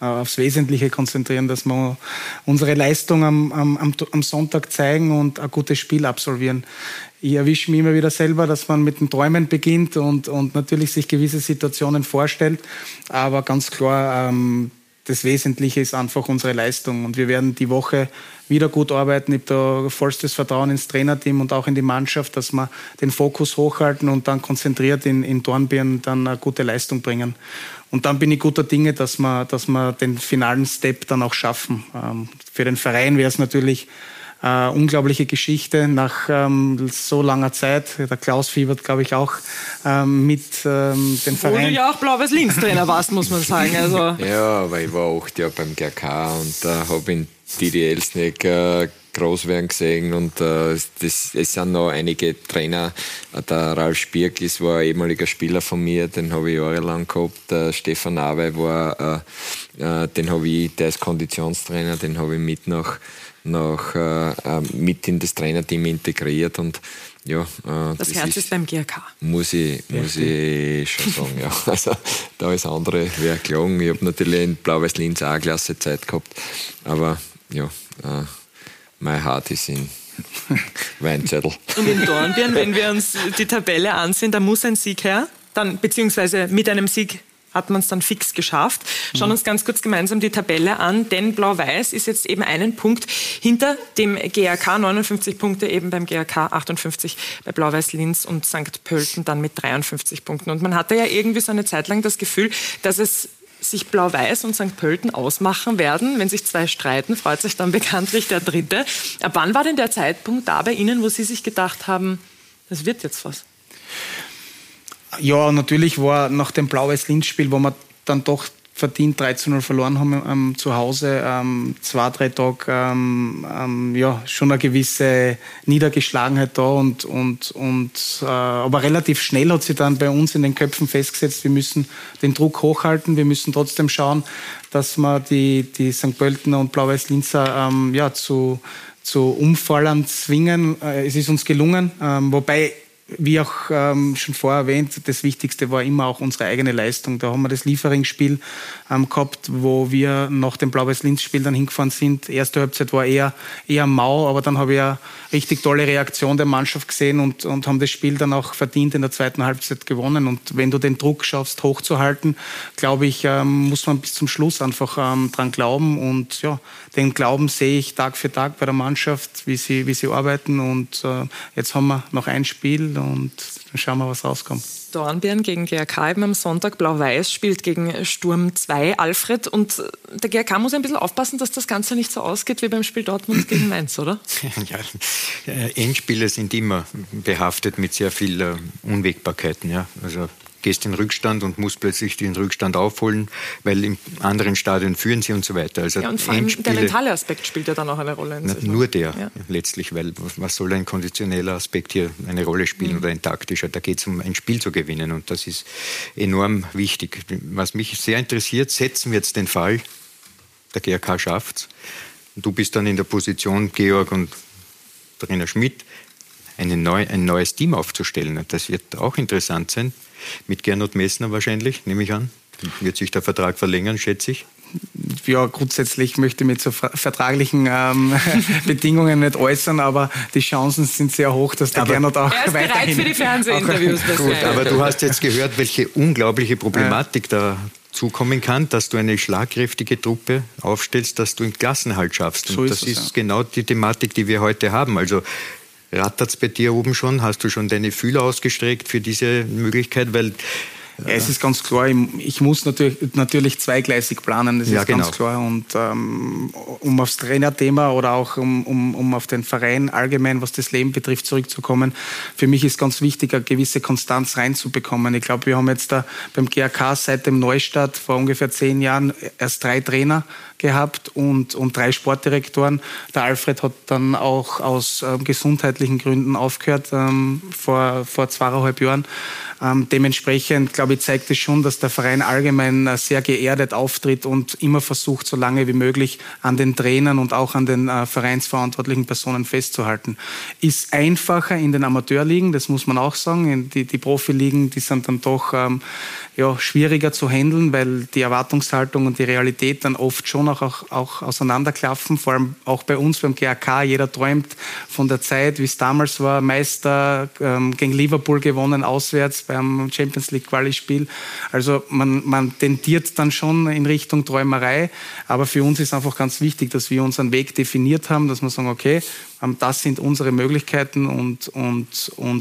aufs Wesentliche konzentrieren, dass wir unsere Leistung am Sonntag zeigen und ein gutes Spiel absolvieren. Ich erwische mich immer wieder selber, dass man mit den Träumen beginnt und natürlich sich gewisse Situationen vorstellt. Aber ganz klar, das Wesentliche ist einfach unsere Leistung. Und wir werden die Woche wieder gut arbeiten. Ich habe da vollstes Vertrauen ins Trainerteam und auch in die Mannschaft, dass wir den Fokus hochhalten und dann konzentriert in Dornbirn dann eine gute Leistung bringen. Und dann bin ich guter Dinge, dass wir den finalen Step dann auch schaffen. Für den Verein wäre es natürlich eine unglaubliche Geschichte nach so langer Zeit. Der Klaus fiebert, glaube ich, auch mit dem Verein. Obwohl du ja auch Blau-Weiß Linz Trainer warst, muss man sagen. Also. Ja, aber ich war 8 Jahre beim GRK und habe in Dieter Elsneg groß werden gesehen und es sind noch einige Trainer. Der Ralf Spirk war ein ehemaliger Spieler von mir, den habe ich jahrelang gehabt. Der Stefan Awe war, der ist Konditionstrainer, den habe ich mit noch mit in das Trainerteam integriert und ja. Das Herz ist beim GRK. Muss ich schon sagen, ja. Also da ist andere wäre gelogen. Ich habe natürlich in Blau-Weiß Linz auch eine klasse Zeit gehabt, aber ja, mein Heart ist in Weinzettel. Und in Dornbirn, wenn wir uns die Tabelle ansehen, da muss ein Sieg her, dann, beziehungsweise mit einem Sieg hat man es dann fix geschafft. Schauen uns ganz kurz gemeinsam die Tabelle an, denn Blau-Weiß ist jetzt eben einen Punkt hinter dem GRK, 59 Punkte eben beim GRK, 58 bei Blau-Weiß Linz und St. Pölten dann mit 53 Punkten. Und man hatte ja irgendwie so eine Zeit lang das Gefühl, dass es sich Blau-Weiß und St. Pölten ausmachen werden. Wenn sich zwei streiten, freut sich dann bekanntlich der Dritte. Ab wann war denn der Zeitpunkt da bei Ihnen, wo Sie sich gedacht haben, das wird jetzt was? Ja, natürlich war nach dem Blau-Weiß-Linz-Spiel, wo wir dann doch verdient 3:0 verloren haben zu Hause, 2-3 Tage schon eine gewisse Niedergeschlagenheit da und aber relativ schnell hat sich dann bei uns in den Köpfen festgesetzt, wir müssen den Druck hochhalten, wir müssen trotzdem schauen, dass wir die St. Pöltener und Blau-Weiß-Linzer zu Umfallern zwingen. Es ist uns gelungen, wobei wie auch schon vorher erwähnt, das Wichtigste war immer auch unsere eigene Leistung. Da haben wir das Lieferingsspiel gehabt, wo wir nach dem Blau-Weiß Linz-Spiel dann hingefahren sind. Erste Halbzeit war eher mau, aber dann habe ich eine richtig tolle Reaktion der Mannschaft gesehen und haben das Spiel dann auch verdient in der zweiten Halbzeit gewonnen. Und wenn du den Druck schaffst, hochzuhalten, glaube ich, muss man bis zum Schluss einfach dran glauben. Und ja, den Glauben sehe ich Tag für Tag bei der Mannschaft, wie sie arbeiten. Und jetzt haben wir noch ein Spiel und dann schauen wir, was rauskommt. Dornbirn gegen GRK eben am Sonntag. Blau-Weiß spielt gegen Sturm 2, Alfred. Und der GRK muss ein bisschen aufpassen, dass das Ganze nicht so ausgeht wie beim Spiel Dortmund gegen Mainz, oder? Ja, Endspiele sind immer behaftet mit sehr vielen Unwägbarkeiten. Ja. Also gehst in Rückstand und musst plötzlich den Rückstand aufholen, weil im anderen Stadion führen sie und so weiter. Also ja, und vor allem der mentale Aspekt spielt ja dann auch eine Rolle. Letztlich, weil was soll ein konditioneller Aspekt hier eine Rolle spielen oder ein taktischer? Da geht es um ein Spiel zu gewinnen und das ist enorm wichtig. Was mich sehr interessiert, setzen wir jetzt den Fall, der GRK schafft's. Du bist dann in der Position, Georg und Trainer Schmidt, ein neues Team aufzustellen. Und das wird auch interessant sein. Mit Gernot Messner wahrscheinlich, nehme ich an. Wird sich der Vertrag verlängern, schätze ich. Ja, grundsätzlich möchte ich mich zu vertraglichen Bedingungen nicht äußern, aber die Chancen sind sehr hoch, dass der Gernot auch weiterhin... Er ist bereit für die Fernsehinterviews. Gut, aber du hast jetzt gehört, welche unglaubliche Problematik da zukommen kann, dass du eine schlagkräftige Truppe aufstellst, dass du den Klassenerhalt schaffst. Und so das ist genau die Thematik, die wir heute haben. Also rattert es bei dir oben schon? Hast du schon deine Fühler ausgestreckt für diese Möglichkeit? Weil es ist ganz klar, ich muss natürlich zweigleisig planen, das ist ganz klar. Und um aufs Trainerthema oder auch um auf den Verein allgemein, was das Leben betrifft, zurückzukommen, für mich ist ganz wichtig, eine gewisse Konstanz reinzubekommen. Ich glaube, wir haben jetzt da beim GRK seit dem Neustart vor ungefähr 10 Jahren erst 3 Trainer gehabt und 3 Sportdirektoren. Der Alfred hat dann auch aus gesundheitlichen Gründen aufgehört vor 2,5 Jahren. Dementsprechend, glaube ich, zeigt es schon, dass der Verein allgemein sehr geerdet auftritt und immer versucht, so lange wie möglich an den Trainern und auch an den vereinsverantwortlichen Personen festzuhalten. Ist einfacher in den Amateurligen, das muss man auch sagen. Die Profiligen, die sind dann doch schwieriger zu handeln, weil die Erwartungshaltung und die Realität dann oft schon auch auseinanderklaffen. Vor allem auch bei uns beim GRK. Jeder träumt von der Zeit, wie es damals war. Meister gegen Liverpool gewonnen, auswärts beim Champions League Quali-Spiel. Also man tendiert dann schon in Richtung Träumerei. Aber für uns ist einfach ganz wichtig, dass wir unseren Weg definiert haben, dass wir sagen, okay, das sind unsere Möglichkeiten und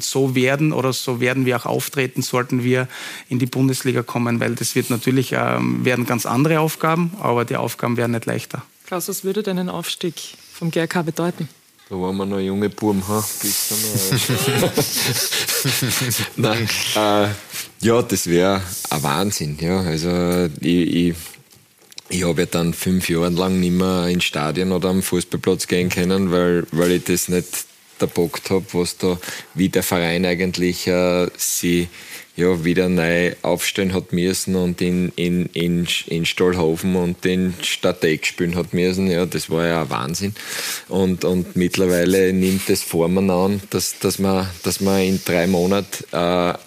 so werden wir auch auftreten, sollten wir in die Bundesliga kommen, weil das wird natürlich werden ganz andere Aufgaben, aber die Aufgaben werden nicht leichter. Klaus, was würde denn ein Aufstieg vom GRK bedeuten? Da waren wir noch junge Buben, Nein, das wäre ein Wahnsinn. Ja. Also ich habe ja dann 5 Jahre lang nicht mehr ins Stadion oder am Fußballplatz gehen können, weil ich das nicht gepackt habe, wie der Verein eigentlich sich wieder neu aufstellen hat müssen und in Stallhofen und in Stadteck spielen hat müssen. Ja, das war ja ein Wahnsinn. Und mittlerweile nimmt das Formen an, dass man in 3 Monaten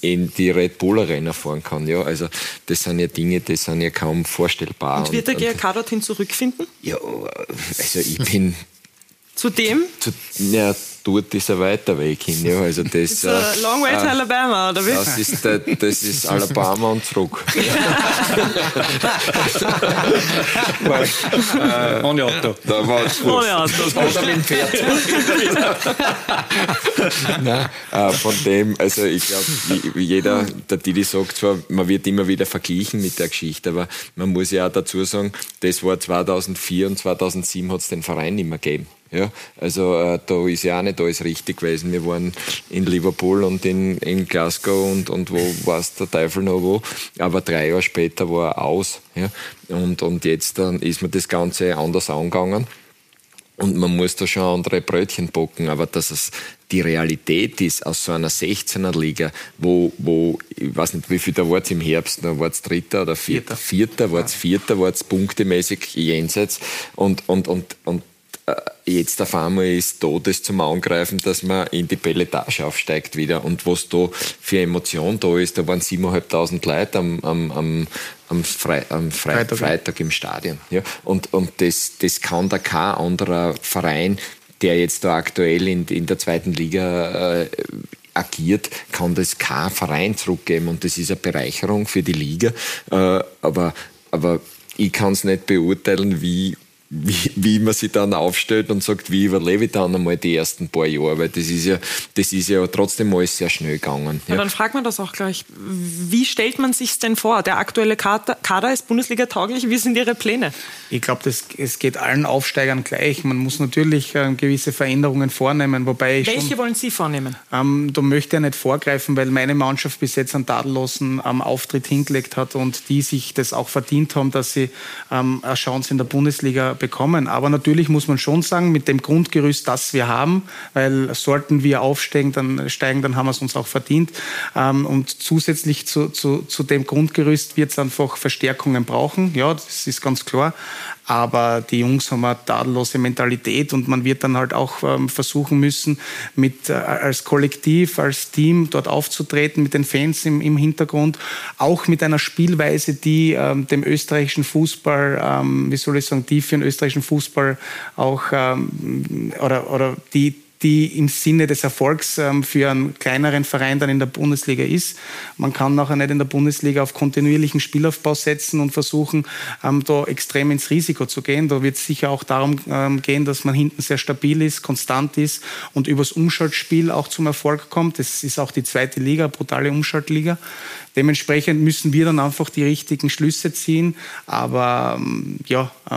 in die Red Bull Arena fahren kann. Ja, also das sind ja Dinge, die sind ja kaum vorstellbar. Und wird der GRK dorthin zurückfinden? Ja, also ich bin... dort ist ein weiter Weg hin. Ja, also das ist a long way to Alabama, oder wie? Das ist Alabama und zurück. Ohne Auto. Da war es gut. Oder mit dem Pferd. Nein, von dem, also ich glaube, jeder, der Didi sagt zwar, man wird immer wieder verglichen mit der Geschichte, aber man muss ja auch dazu sagen, das war 2004 und 2007 hat es den Verein nicht mehr gegeben. Ja, also da ist ja auch nicht alles richtig gewesen. Wir waren in Liverpool und in Glasgow und wo war es der Teufel noch wo. Aber 3 Jahre später war er aus. Ja. Und jetzt dann ist mir das Ganze anders angegangen. Und man muss da schon andere Brötchen backen. Aber dass es die Realität ist aus so einer 16er-Liga, wo ich weiß nicht, wie viel da war es im Herbst, da war es Dritter oder Vierter, war es Punktemäßig jenseits. Und jetzt auf einmal ist da das zum Angreifen, dass man in die Belletage aufsteigt wieder. Und was da für Emotion da ist, da waren 7.500 Leute am Freitag im Stadion. Ja. Und das kann da kein anderer Verein, der jetzt da aktuell in der zweiten Liga agiert, kann das kein Verein zurückgeben. Und das ist eine Bereicherung für die Liga. Aber ich kann es nicht beurteilen, wie man sich dann aufstellt und sagt, wie überlebe ich dann einmal die ersten paar Jahre, weil das ist ja trotzdem alles sehr schnell gegangen. Ja. Ja, dann fragt man das auch gleich. Wie stellt man sich es denn vor? Der aktuelle Kader ist Bundesliga-tauglich. Wie sind Ihre Pläne? Ich glaube, es geht allen Aufsteigern gleich. Man muss natürlich gewisse Veränderungen vornehmen. Welche wollen Sie vornehmen? Da möchte ich nicht vorgreifen, weil meine Mannschaft bis jetzt einen tadellosen Auftritt hingelegt hat und die sich das auch verdient haben, dass sie eine Chance in der Bundesliga bekommen. Aber natürlich muss man schon sagen, mit dem Grundgerüst, das wir haben, weil sollten wir aufsteigen, dann haben wir es uns auch verdient. Und zusätzlich zu dem Grundgerüst wird es einfach Verstärkungen brauchen. Ja, das ist ganz klar. Aber die Jungs haben eine tadellose Mentalität und man wird dann halt auch versuchen müssen, als Kollektiv, als Team dort aufzutreten, mit den Fans im Hintergrund, auch mit einer Spielweise, die dem österreichischen Fußball, die für den österreichischen Fußball auch, oder die im Sinne des Erfolgs für einen kleineren Verein dann in der Bundesliga ist. Man kann nachher nicht in der Bundesliga auf kontinuierlichen Spielaufbau setzen und versuchen, da extrem ins Risiko zu gehen. Da wird es sicher auch darum gehen, dass man hinten sehr stabil ist, konstant ist und übers Umschaltspiel auch zum Erfolg kommt. Das ist auch die zweite Liga, brutale Umschaltliga. Dementsprechend müssen wir dann einfach die richtigen Schlüsse ziehen. Aber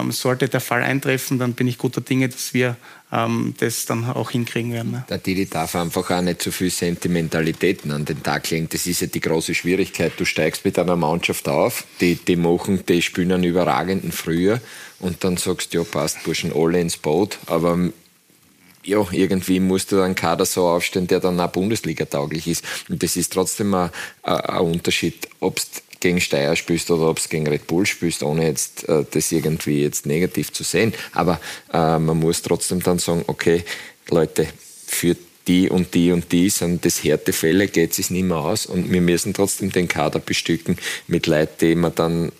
sollte der Fall eintreffen, dann bin ich guter Dinge, dass wir das dann auch hinkriegen werden. Ne? Der Didi darf einfach auch nicht so viel Sentimentalitäten an den Tag legen. Das ist ja die große Schwierigkeit. Du steigst mit einer Mannschaft auf, die spielen einen überragenden Frühjahr und dann sagst du, ja passt, Burschen, alle ins Boot. Aber ja, irgendwie musst du einen Kader so aufstellen, der dann auch Bundesliga-tauglich ist. Und das ist trotzdem ein Unterschied, ob du gegen Steyr spielst oder ob du gegen Red Bull spielst, ohne jetzt das irgendwie jetzt negativ zu sehen. Aber man muss trotzdem dann sagen, okay, Leute, für die und die und die sind das Härtefälle, geht es nicht mehr aus. Und wir müssen trotzdem den Kader bestücken mit Leuten, die man dann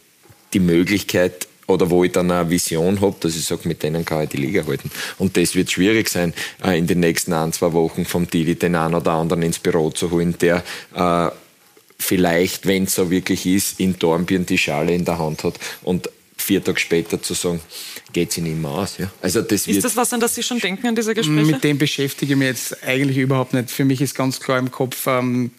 die Möglichkeit oder wo ich dann eine Vision habe, dass ich sage, mit denen kann ich die Liga halten. Und das wird schwierig sein, in den nächsten 1-2 Wochen vom Didi den einen oder anderen ins Büro zu holen, der vielleicht, wenn es so wirklich ist, in Dornbirn die Schale in der Hand hat und 4 Tage später zu sagen, geht sie nicht mehr aus. Ja. Also ist das was, an das Sie schon denken, an dieser Gespräche? Mit dem beschäftige ich mich jetzt eigentlich überhaupt nicht. Für mich ist ganz klar im Kopf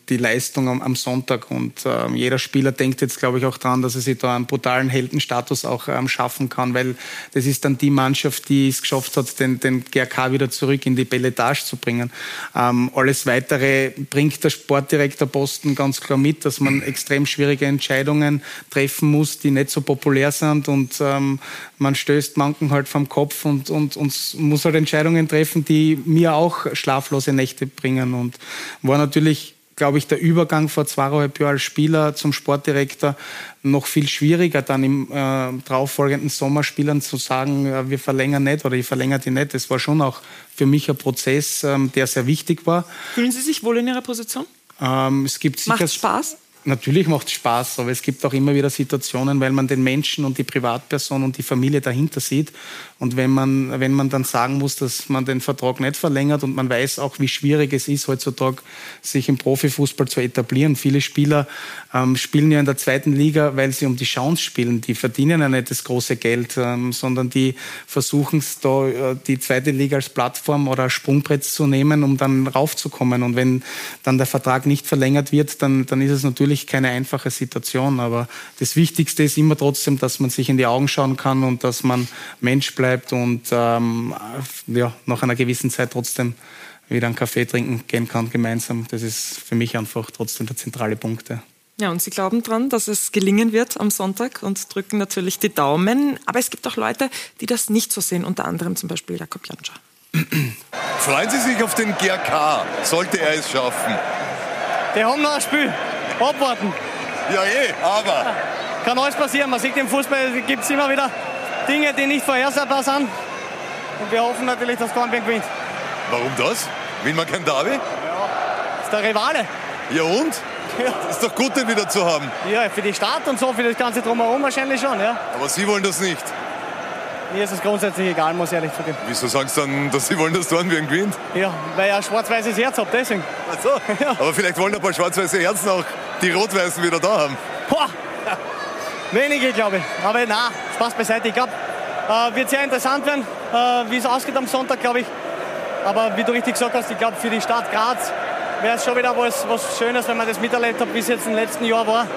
die Leistung am Sonntag. Und jeder Spieler denkt jetzt, glaube ich, auch daran, dass er sich da einen brutalen Heldenstatus auch schaffen kann, weil das ist dann die Mannschaft, die es geschafft hat, den GRK wieder zurück in die Belletage zu bringen. Alles Weitere bringt der Sportdirektor Posten ganz klar mit, dass man extrem schwierige Entscheidungen treffen muss, die nicht so populär sind und man stößt manchen halt vom Kopf und muss halt Entscheidungen treffen, die mir auch schlaflose Nächte bringen. Und war natürlich, glaube ich, der Übergang vor 2,5 Jahren als Spieler zum Sportdirektor noch viel schwieriger, dann im darauffolgenden Sommerspielern zu sagen, wir verlängern nicht oder ich verlängere die nicht. Das war schon auch für mich ein Prozess, der sehr wichtig war. Fühlen Sie sich wohl in Ihrer Position? Macht es Spaß? Natürlich macht es Spaß, aber es gibt auch immer wieder Situationen, weil man den Menschen und die Privatperson und die Familie dahinter sieht. Und wenn man dann sagen muss, dass man den Vertrag nicht verlängert und man weiß auch, wie schwierig es ist, heutzutage sich im Profifußball zu etablieren. Viele Spieler spielen ja in der zweiten Liga, weil sie um die Chance spielen. Die verdienen ja nicht das große Geld, sondern die versuchen es da, die zweite Liga als Plattform oder als Sprungbrett zu nehmen, um dann raufzukommen. Und wenn dann der Vertrag nicht verlängert wird, dann ist es natürlich keine einfache Situation, aber das Wichtigste ist immer trotzdem, dass man sich in die Augen schauen kann und dass man Mensch bleibt und nach einer gewissen Zeit trotzdem wieder einen Kaffee trinken gehen kann gemeinsam. Das ist für mich einfach trotzdem der zentrale Punkt. Ja, und Sie glauben dran, dass es gelingen wird am Sonntag und drücken natürlich die Daumen, aber es gibt auch Leute, die das nicht so sehen, unter anderem zum Beispiel Jakob Jantscher. Freuen Sie sich auf den GRK, sollte er es schaffen. Wir haben noch ein Spiel. Abwarten. Ja, aber. Kann alles passieren. Man sieht, im Fußball gibt es immer wieder Dinge, die nicht vorhersehbar sind. Und wir hoffen natürlich, dass Kornberg gewinnt. Warum das? Will man kein Derby? Ja, das ist der Rivale. Ja und? Ja. Das ist doch gut, den wieder zu haben. Ja, für die Stadt und so, für das Ganze drumherum wahrscheinlich schon, ja. Aber Sie wollen das nicht? Mir ist es grundsätzlich egal, muss ich ehrlich zugeben. Wieso sagen Sie dann, dass Sie wollen, dass Dornbirn gewinnt? Ja, weil ich ein schwarz-weißes Herz habe, deswegen. Ach so. Ja. Aber vielleicht wollen ein paar schwarz-weiße Herzen auch die Rot-Weißen wieder da haben. Boah. Wenige, glaube ich. Aber na, Spaß beiseite. Ich glaube, wird sehr interessant werden, wie es ausgeht am Sonntag, glaube ich. Aber wie du richtig gesagt hast, ich glaube, für die Stadt Graz wäre es schon wieder was Schönes, wenn man das miterlebt hat, wie es jetzt im letzten Jahr war,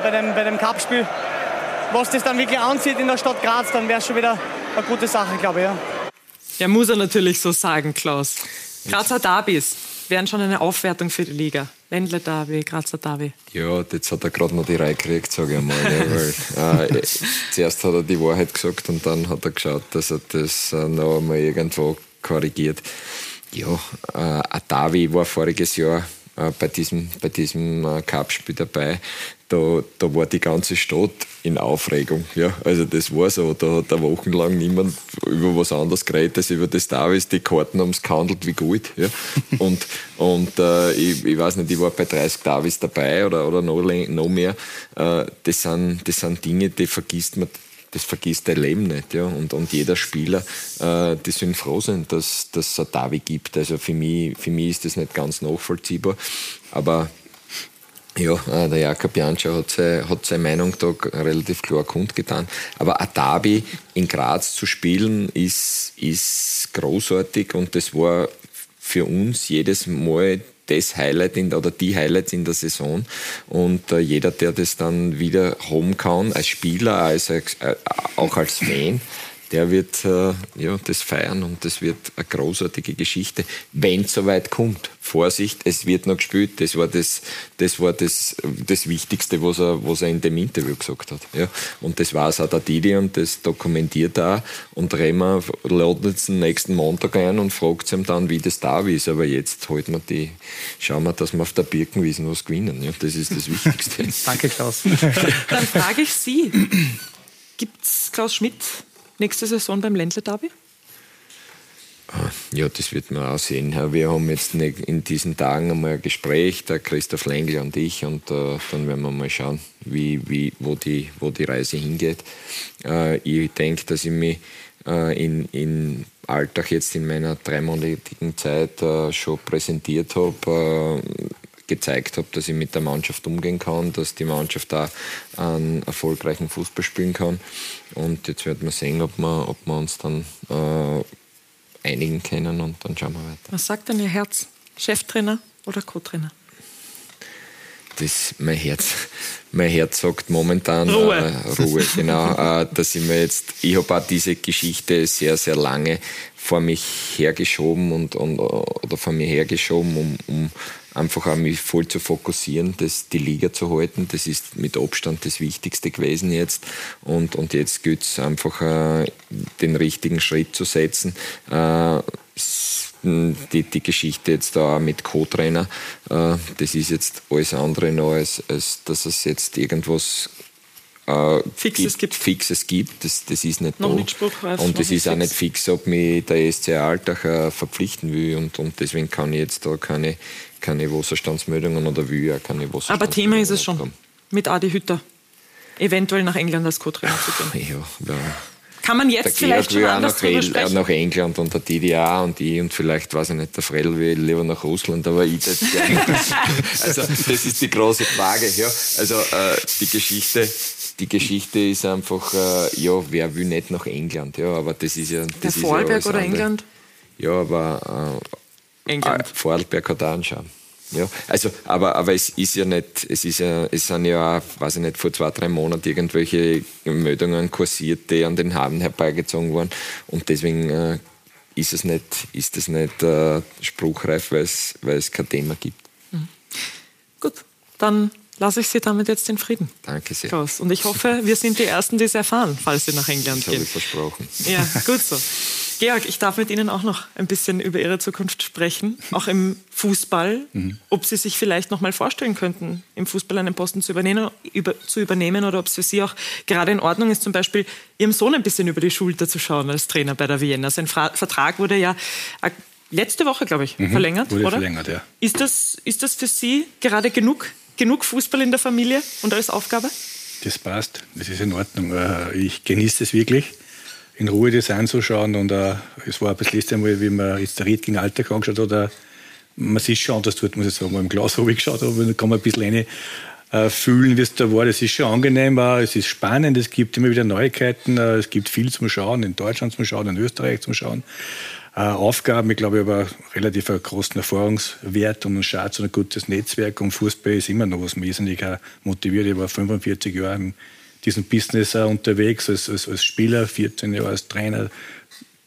bei dem Cup-Spiel. Was das dann wirklich anzieht in der Stadt Graz, dann wäre es schon wieder eine gute Sache, glaube ich. Ja. Ja, muss er natürlich so sagen, Klaus. Grazer Derbys wären schon eine Aufwertung für die Liga. Ländler Derby, Grazer Derby. Ja, jetzt hat er gerade noch die Reihe gekriegt, sage ich mal. Ja, weil, zuerst hat er die Wahrheit gesagt und dann hat er geschaut, dass er das noch einmal irgendwo korrigiert. Ja, ein Derby war voriges Jahr bei diesem Cup-Spiel dabei. Da war die ganze Stadt in Aufregung. Ja, also das war so. Da hat wochenlang niemand über was anderes geredet als über das Derby. Die Karten haben es gehandelt wie Gold. Ja. Und ich weiß nicht, ich war bei 30 Derbys dabei oder noch mehr. Das sind Dinge, die vergisst man. Das vergisst dein Leben nicht. Ja. Und jeder Spieler, die sind froh sein, dass es ein Derby gibt. Also für mich ist das nicht ganz nachvollziehbar. Aber ja, der Jakob Jantscher hat seine Meinung da relativ klar kundgetan. Aber ein Derby in Graz zu spielen, ist großartig. Und das war für uns jedes Mal das Highlight oder die Highlights in der Saison. Und jeder, der das dann wieder home kann, als Spieler, auch als Fan, der wird das feiern und das wird eine großartige Geschichte, wenn es soweit kommt. Vorsicht, es wird noch gespielt. Das war das Wichtigste, was er in dem Interview gesagt hat. Ja. Und das war es auch der Didi und das dokumentiert er auch. Und Rema lädt uns den nächsten Montag ein und fragt ihm dann, wie das Derby ist. Aber jetzt halten wir schauen wir, dass wir auf der Birkenwiese was gewinnen. Ja. Das ist das Wichtigste. Danke, Klaus. Dann frage ich Sie, gibt es Klaus Schmidt nächste Saison beim Ländler-Derby? Ja, das wird man auch sehen. Wir haben jetzt in diesen Tagen einmal ein Gespräch, der Christoph Lengl und ich, und dann werden wir mal schauen, wo die Reise hingeht. Ich denke, dass ich mich in Altach jetzt in meiner dreimonatigen Zeit schon präsentiert habe, gezeigt habe, dass ich mit der Mannschaft umgehen kann, dass die Mannschaft da einen erfolgreichen Fußball spielen kann. Und jetzt wird man sehen, ob wir uns dann einigen können und dann schauen wir weiter. Was sagt denn Ihr Herz? Cheftrainer oder Co-Trainer? Das mein Herz. Mein Herz sagt momentan Ruhe, genau. Dass ich habe auch diese Geschichte sehr, sehr lange vor mir hergeschoben, um einfach auch mich voll zu fokussieren, die Liga zu halten. Das ist mit Abstand das Wichtigste gewesen jetzt. Und jetzt gilt es einfach, den richtigen Schritt zu setzen. Die Geschichte jetzt da mit Co-Trainer, das ist jetzt alles andere noch, als dass es jetzt irgendwas Fixes gibt. Das ist nicht noch da. Und es ist auch nicht fix, ob mich der SCR Altach verpflichten will. Und deswegen kann ich jetzt da keine Wasserstandsmeldungen oder will auch keine Wasserstandsmeldungen. Aber Thema ist es schon, mit Adi Hütter eventuell nach England als Co-Trainer zu gehen. Ja. Kann man jetzt vielleicht schon anders drüber sprechen? Nach England und der DDR und ich und vielleicht, weiß ich nicht, der Frell will lieber nach Russland, aber ich das gerne. Also das ist die große Frage. Ja. Also die Geschichte ist einfach, wer will nicht nach England? Ja, aber das ist ja... Der Vorarlberg oder England? Ja, aber... England. Vorarlberg hat auch einen Charme. Ja, also, aber es sind ja, weiß ich nicht, vor 2-3 Monaten irgendwelche Meldungen kursiert, die an den Haaren herbeigezogen wurden. Und deswegen ist es nicht spruchreif, weil es kein Thema gibt. Mhm. Gut, dann lasse ich Sie damit jetzt in Frieden. Danke sehr. Klaus. Und ich hoffe, wir sind die Ersten, die es erfahren, falls Sie nach England gehen. Das habe ich versprochen. Ja, gut so. Georg, ich darf mit Ihnen auch noch ein bisschen über Ihre Zukunft sprechen, auch im Fußball, ob Sie sich vielleicht noch mal vorstellen könnten, im Fußball einen Posten zu übernehmen oder ob es für Sie auch gerade in Ordnung ist, zum Beispiel Ihrem Sohn ein bisschen über die Schulter zu schauen als Trainer bei der Vienna. Sein Vertrag wurde ja letzte Woche, glaube ich, verlängert, wurde oder? Verlängert, ja. Ist das für Sie gerade genug Fußball in der Familie und als Aufgabe? Das passt, das ist in Ordnung. Ich genieße es wirklich, in Ruhe das anzuschauen. Und es war das letzte Mal, wie man jetzt Ried gegen Altach angeschaut hat, man sieht schon anders dort, muss ich sagen. Im Glas habe ich geschaut, aber da kann man ein bisschen fühlen, wie es da war. Das ist schon angenehm, es ist spannend, es gibt immer wieder Neuigkeiten, es gibt viel zum Schauen, in Deutschland zum Schauen, in Österreich zum Schauen. Aufgaben, ich glaube, ich habe relativ einen großen Erfahrungswert und einen Schatz und ein gutes Netzwerk. Und Fußball ist immer noch was wesentlich motiviert. Ich war 45 Jahre in diesem Business unterwegs, als Spieler, 14 Jahre als Trainer,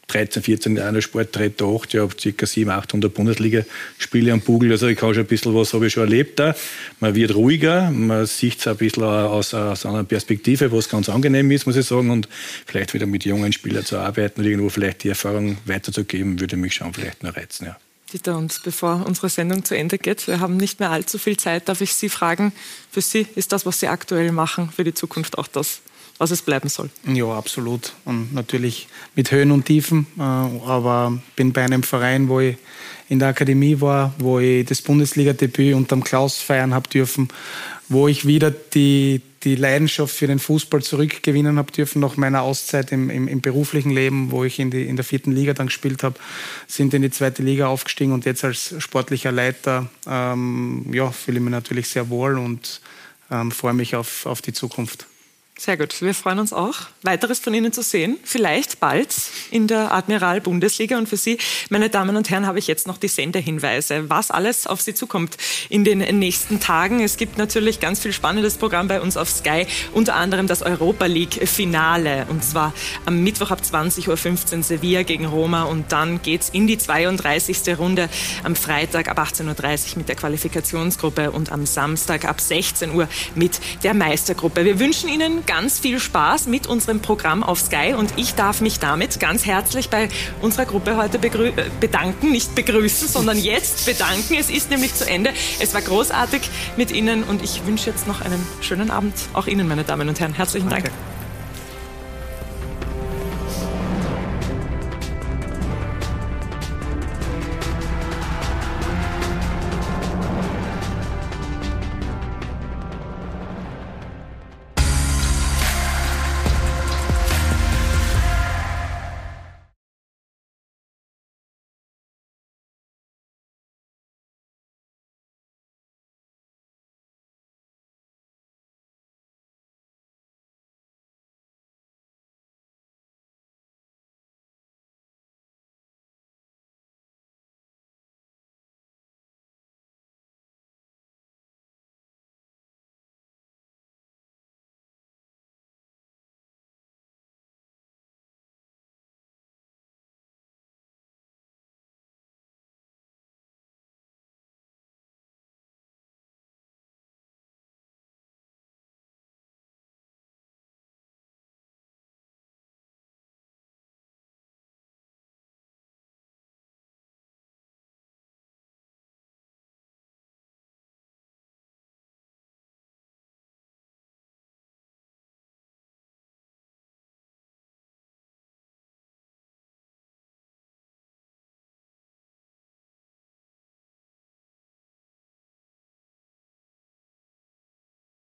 13, 14 Jahre als Sporttrainer, 8 Jahre, ca. 700, 800 Bundesliga-Spiele am Bugel. Also ich kann schon ein bisschen was, habe ich schon erlebt da. Man wird ruhiger, man sieht es ein bisschen aus einer Perspektive, was ganz angenehm ist, muss ich sagen. Und vielleicht wieder mit jungen Spielern zu arbeiten oder irgendwo vielleicht die Erfahrung weiterzugeben, würde mich schon vielleicht noch reizen, ja. Dieter, und bevor unsere Sendung zu Ende geht, wir haben nicht mehr allzu viel Zeit, darf ich Sie fragen, für Sie ist das, was Sie aktuell machen, für die Zukunft auch das, was es bleiben soll? Ja, absolut. Und natürlich mit Höhen und Tiefen. Aber bin bei einem Verein, wo ich in der Akademie war, wo ich das Bundesliga-Debüt unterm Klaus feiern habe dürfen, wo ich wieder die Leidenschaft für den Fußball zurückgewinnen habe dürfen nach meiner Auszeit im beruflichen Leben, wo ich in der 4. Liga dann gespielt habe, sind in die 2. Liga aufgestiegen und jetzt als sportlicher Leiter fühle ich mich natürlich sehr wohl und freue mich auf die Zukunft. Sehr gut, wir freuen uns auch, weiteres von Ihnen zu sehen, vielleicht bald in der Admiral-Bundesliga. Und für Sie, meine Damen und Herren, habe ich jetzt noch die Senderhinweise, was alles auf Sie zukommt in den nächsten Tagen. Es gibt natürlich ganz viel spannendes Programm bei uns auf Sky, unter anderem das Europa-League-Finale. Und zwar am Mittwoch ab 20.15 Uhr Sevilla gegen Roma und dann geht's in die 32. Runde am Freitag ab 18.30 Uhr mit der Qualifikationsgruppe und am Samstag ab 16 Uhr mit der Meistergruppe. Wir wünschen Ihnen ganz viel Spaß mit unserem Programm auf Sky und ich darf mich damit ganz herzlich bei unserer Gruppe heute bedanken, nicht begrüßen, sondern jetzt bedanken. Es ist nämlich zu Ende. Es war großartig mit Ihnen und ich wünsche jetzt noch einen schönen Abend. Auch Ihnen, meine Damen und Herren. Herzlichen Dank. Danke.